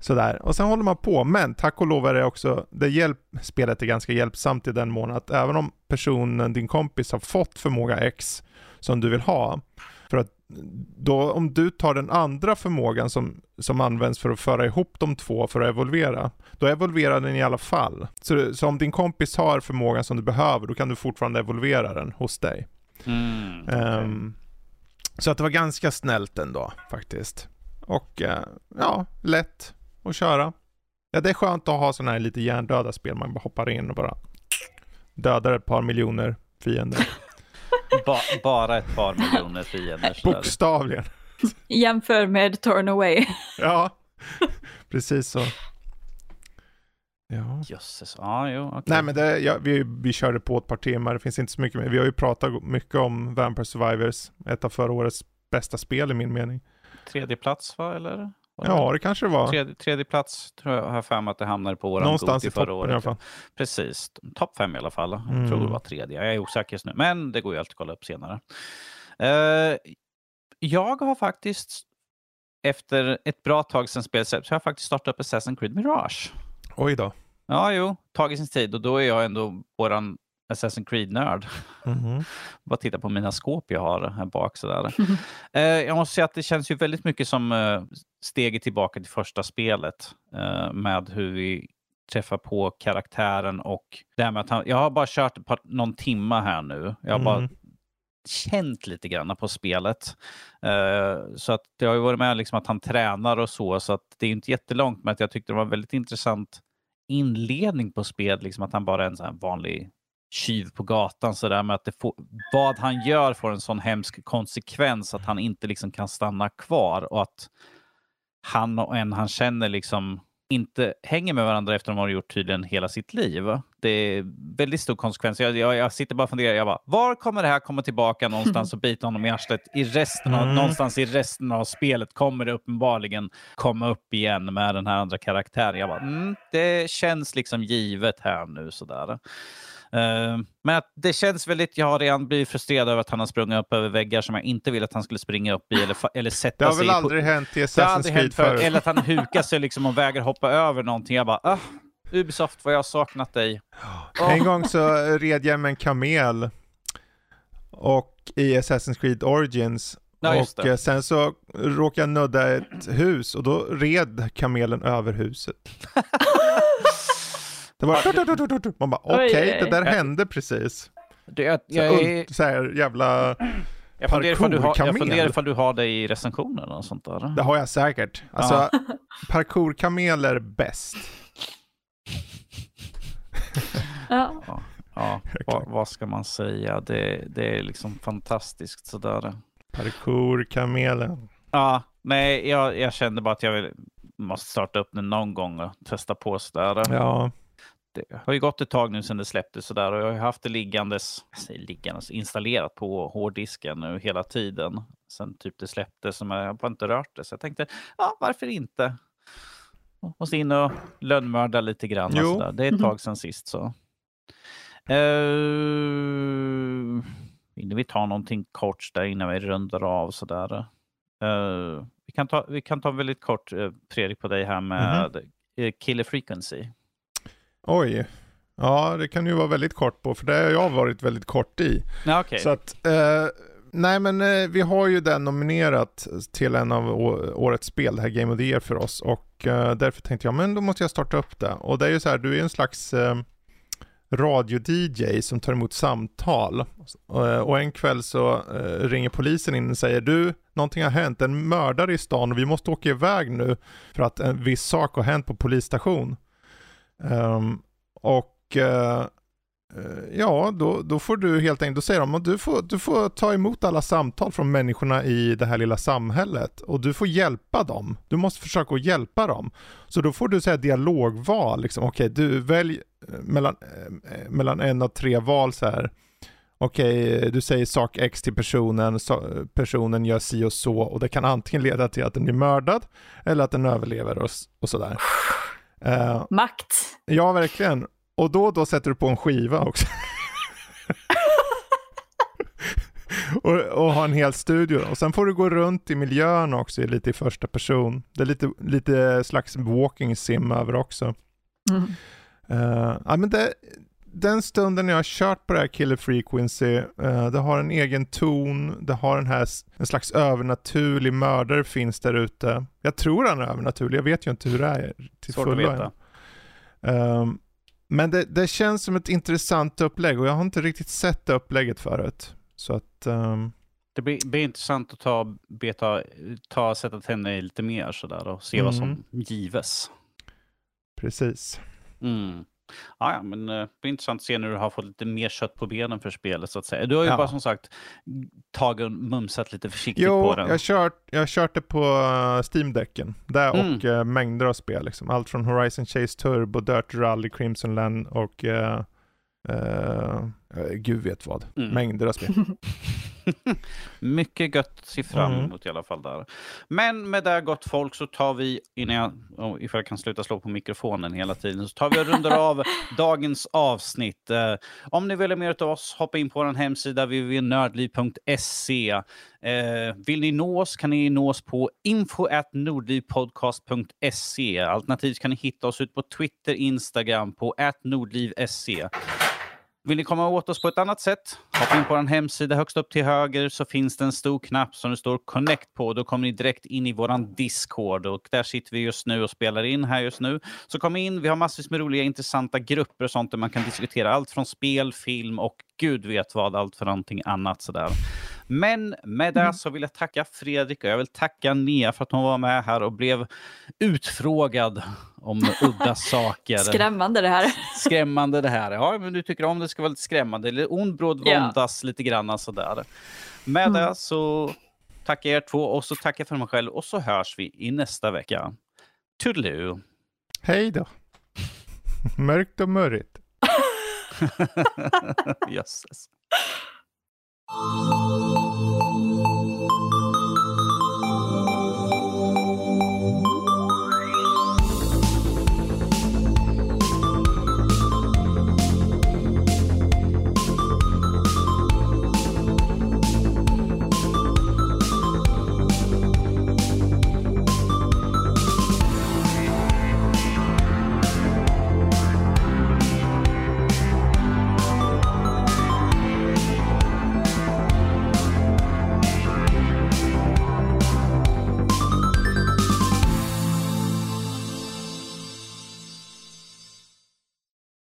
Sådär. Och sen håller man på, men tack och lov är det också, det hjälp, spelet är ganska hjälpsamt i den mån att även om personen, din kompis har fått förmåga X som du vill ha, för att då, om du tar den andra förmågan som, som används för att föra ihop de två för att evolvera, då evolverar den i alla fall. Så, så om din kompis har förmågan som du behöver, då kan du fortfarande evolvera den hos dig. Mm, okay. um, så att det var ganska snällt ändå faktiskt. Och uh, ja, lätt och köra. Ja, det är skönt att ha sådana här lite hjärndöda spel. Man bara hoppar in och bara dödar ett par miljoner fiender. ba- bara ett par miljoner fiender. Bokstavligen. Jämför med Torn Away. Ja, precis så. Ja. Jösses. Ah, jo, okay. Nej, men det, ja, vi, vi körde på ett par timmar. Det finns inte så mycket mer. Vi har ju pratat mycket om Vampire Survivors. Ett av förra årets bästa spel i min mening. Tredje plats va, eller? Det? Ja, det kanske det var. Tredje, tredje plats tror jag har fem att det hamnade på våran någonstans i förra toppen, året. I alla fall. Precis, topp fem i alla fall. Mm. Jag tror det var tredje. Jag är osäker just nu, men det går ju alltid att kolla upp senare. Uh, jag har faktiskt efter ett bra tag sedan spelsläpp så har jag faktiskt startat upp Assassin's Creed Mirage. Oj då. Ja, jo. Tagit sin tid och då är jag ändå våran Assassin's Creed-nörd. Mm-hmm. Bara titta på mina skåp jag har här bak. Sådär. Mm-hmm. Eh, jag måste säga att det känns ju väldigt mycket som eh, steget tillbaka till första spelet. Eh, med hur vi träffar på karaktären och det här med att han, jag har bara kört ett par, någon timma här nu. Jag har mm. bara känt lite grann på spelet. Eh, så att jag har ju varit med liksom att han tränar och så. Så att det är ju inte jättelångt, men att jag tyckte det var en väldigt intressant inledning på spelet. Liksom att han bara är en sån här vanlig tjuv på gatan sådär med att det får, vad han gör får en sån hemsk konsekvens att han inte liksom kan stanna kvar och att han och en han känner liksom inte hänger med varandra efter de har gjort tydligen hela sitt liv. Det är väldigt stor konsekvens. Jag, jag, jag sitter bara och funderar. Jag bara, var kommer det här komma tillbaka någonstans och bita honom i arslet? I resten av, mm. Någonstans i resten av spelet kommer det uppenbarligen komma upp igen med den här andra karaktären. Jag bara, mm, det känns liksom givet här nu sådär. Uh, men att det känns väldigt, jag har redan blivit frustrerad över att han har sprungit upp över väggar som jag inte ville att han skulle springa upp i eller, fa- eller sätta sig. Det har sig väl aldrig på... hänt i Assassin's Creed förut. Eller att han hukar sig liksom och väger hoppa över någonting. Jag bara, ah, Ubisoft, vad jag har saknat dig. Oh. En gång så red jag med en kamel och i Assassin's Creed Origins. Ja, just det. Och sen så råkade jag nudda ett hus och då red kamelen över huset. Det var, man bara, okej, okay, det där hände precis. Det, jag, jag, så, så här jävla jag parkour-kamel. Jag funderar ifall du har det i recensionen och sånt där. Det har jag säkert. Alltså, ja. Parkour-kamel är bäst. Ja. Ja, ja. Vad, vad ska man säga? Det, det är liksom fantastiskt sådär. Parkour-kamelen. Ja, nej, jag, jag kände bara att jag vill, måste starta upp den någon gång och testa på sådär. Ja. Det har ju gått ett tag nu sedan det släpptes sådär och jag har ju haft det liggandes, jag säger liggandes installerat på hårddisken nu hela tiden. Sen typ det släpptes som jag bara inte rört det så jag tänkte, ja varför inte? Och så in och lönnmörda lite grann och sådär. Det är ett tag sedan sist så. Uh, vill vi ta någonting kort där innan vi rundar av sådär? Uh, vi, kan ta, vi kan ta väldigt kort uh, Fredrik på dig här med mm-hmm. uh, Killer Frequency. Oj, ja det kan ju vara väldigt kort på för det har jag varit väldigt kort i. Ja, okay. Så att, eh, nej men eh, vi har ju den nominerat till en av å- årets spel, det här Game of the Year för oss och eh, därför tänkte jag, men då måste jag starta upp det. Och det är ju så här, du är en slags eh, radio-D J som tar emot samtal och, och en kväll så eh, ringer polisen in och säger du, någonting har hänt, en mördare i stan och vi måste åka iväg nu för att en viss sak har hänt på polisstation. Um, och uh, ja då, då får du helt enkelt, då säger de att du får, du får ta emot alla samtal från människorna i det här lilla samhället och du får hjälpa dem, du måste försöka att hjälpa dem, så då får du säga dialogval liksom, okej okay, du välj mellan, eh, mellan en och tre val så här. Okej, okay, du säger sak X till personen, so- personen gör si och så och det kan antingen leda till att den blir mördad eller att den överlever och, och sådär. Uh, Makt. Ja, verkligen. Och då då sätter du på en skiva också. och, och har en hel studio. Och sen får du gå runt i miljön också, lite i första person. Det är lite, lite slags walking sim över också. Mm. Uh, ja, men det, den stunden jag har kört på det här Killer Frequency, uh, det har en egen ton. Det har den här, en slags övernaturlig mördare finns där ute. Jag tror han är övernaturlig. Jag vet ju inte hur det är till svårt fulla. Att veta. Um, men det, det känns som ett intressant upplägg och jag har inte riktigt sett det upplägget förut. Så att, um... det blir, blir intressant att ta, beta, ta sätta tänderna i lite mer sådär och se mm. vad som gives. Precis. Mm. Ah, ja, men det är intressant att se när du har fått lite mer kött på benen för spelet så att säga. Du har ju ja. bara som sagt tagit och mumsat lite försiktigt jo, på den. Jo, jag kört, jag kört det på Steam-däcken. Där mm. och uh, mängder av spel liksom. Allt från Horizon Chase Turbo, Dirt Rally, Crimson Land och uh, uh, gud vet vad. Mm. Mängder av spel. Mycket gött att se fram emot mm. i alla fall där. Men med det gott folk så tar vi, innan jag, oh, ifall jag kan sluta slå på mikrofonen hela tiden, så tar vi och rundar av dagens avsnitt. Eh, om ni vill ha mer av oss, hoppa in på vår hemsida w w w punkt nördliv punkt se. Eh, vill ni nå oss kan ni nå oss på info at nordlivpodcast punkt se. Alternativt kan ni hitta oss ut på Twitter, Instagram på at nordliv punkt se. Vill ni komma åt oss på ett annat sätt? Hoppa in på vår hemsida. Högst upp till höger så finns det en stor knapp som det står Connect på. Då kommer ni direkt in i våran Discord. Och där sitter vi just nu och spelar in här just nu. Så kom in. Vi har massvis med roliga, intressanta grupper och sånt där man kan diskutera allt från spel, film och gud vet vad. Allt för någonting annat sådär. Men med det så vill jag tacka Fredrik och jag vill tacka Nia för att hon var med här och blev utfrågad om udda saker. Skrämmande det här. Skrämmande det här. Ja, men du tycker om det ska vara lite skrämmande. Eller ond bråd våndas ja. lite grann sådär. Med mm. det så tackar er två och så tackar jag för mig själv och så hörs vi i nästa vecka. Toodaloo! Hej då. Mörkt och mörrigt. Jösses.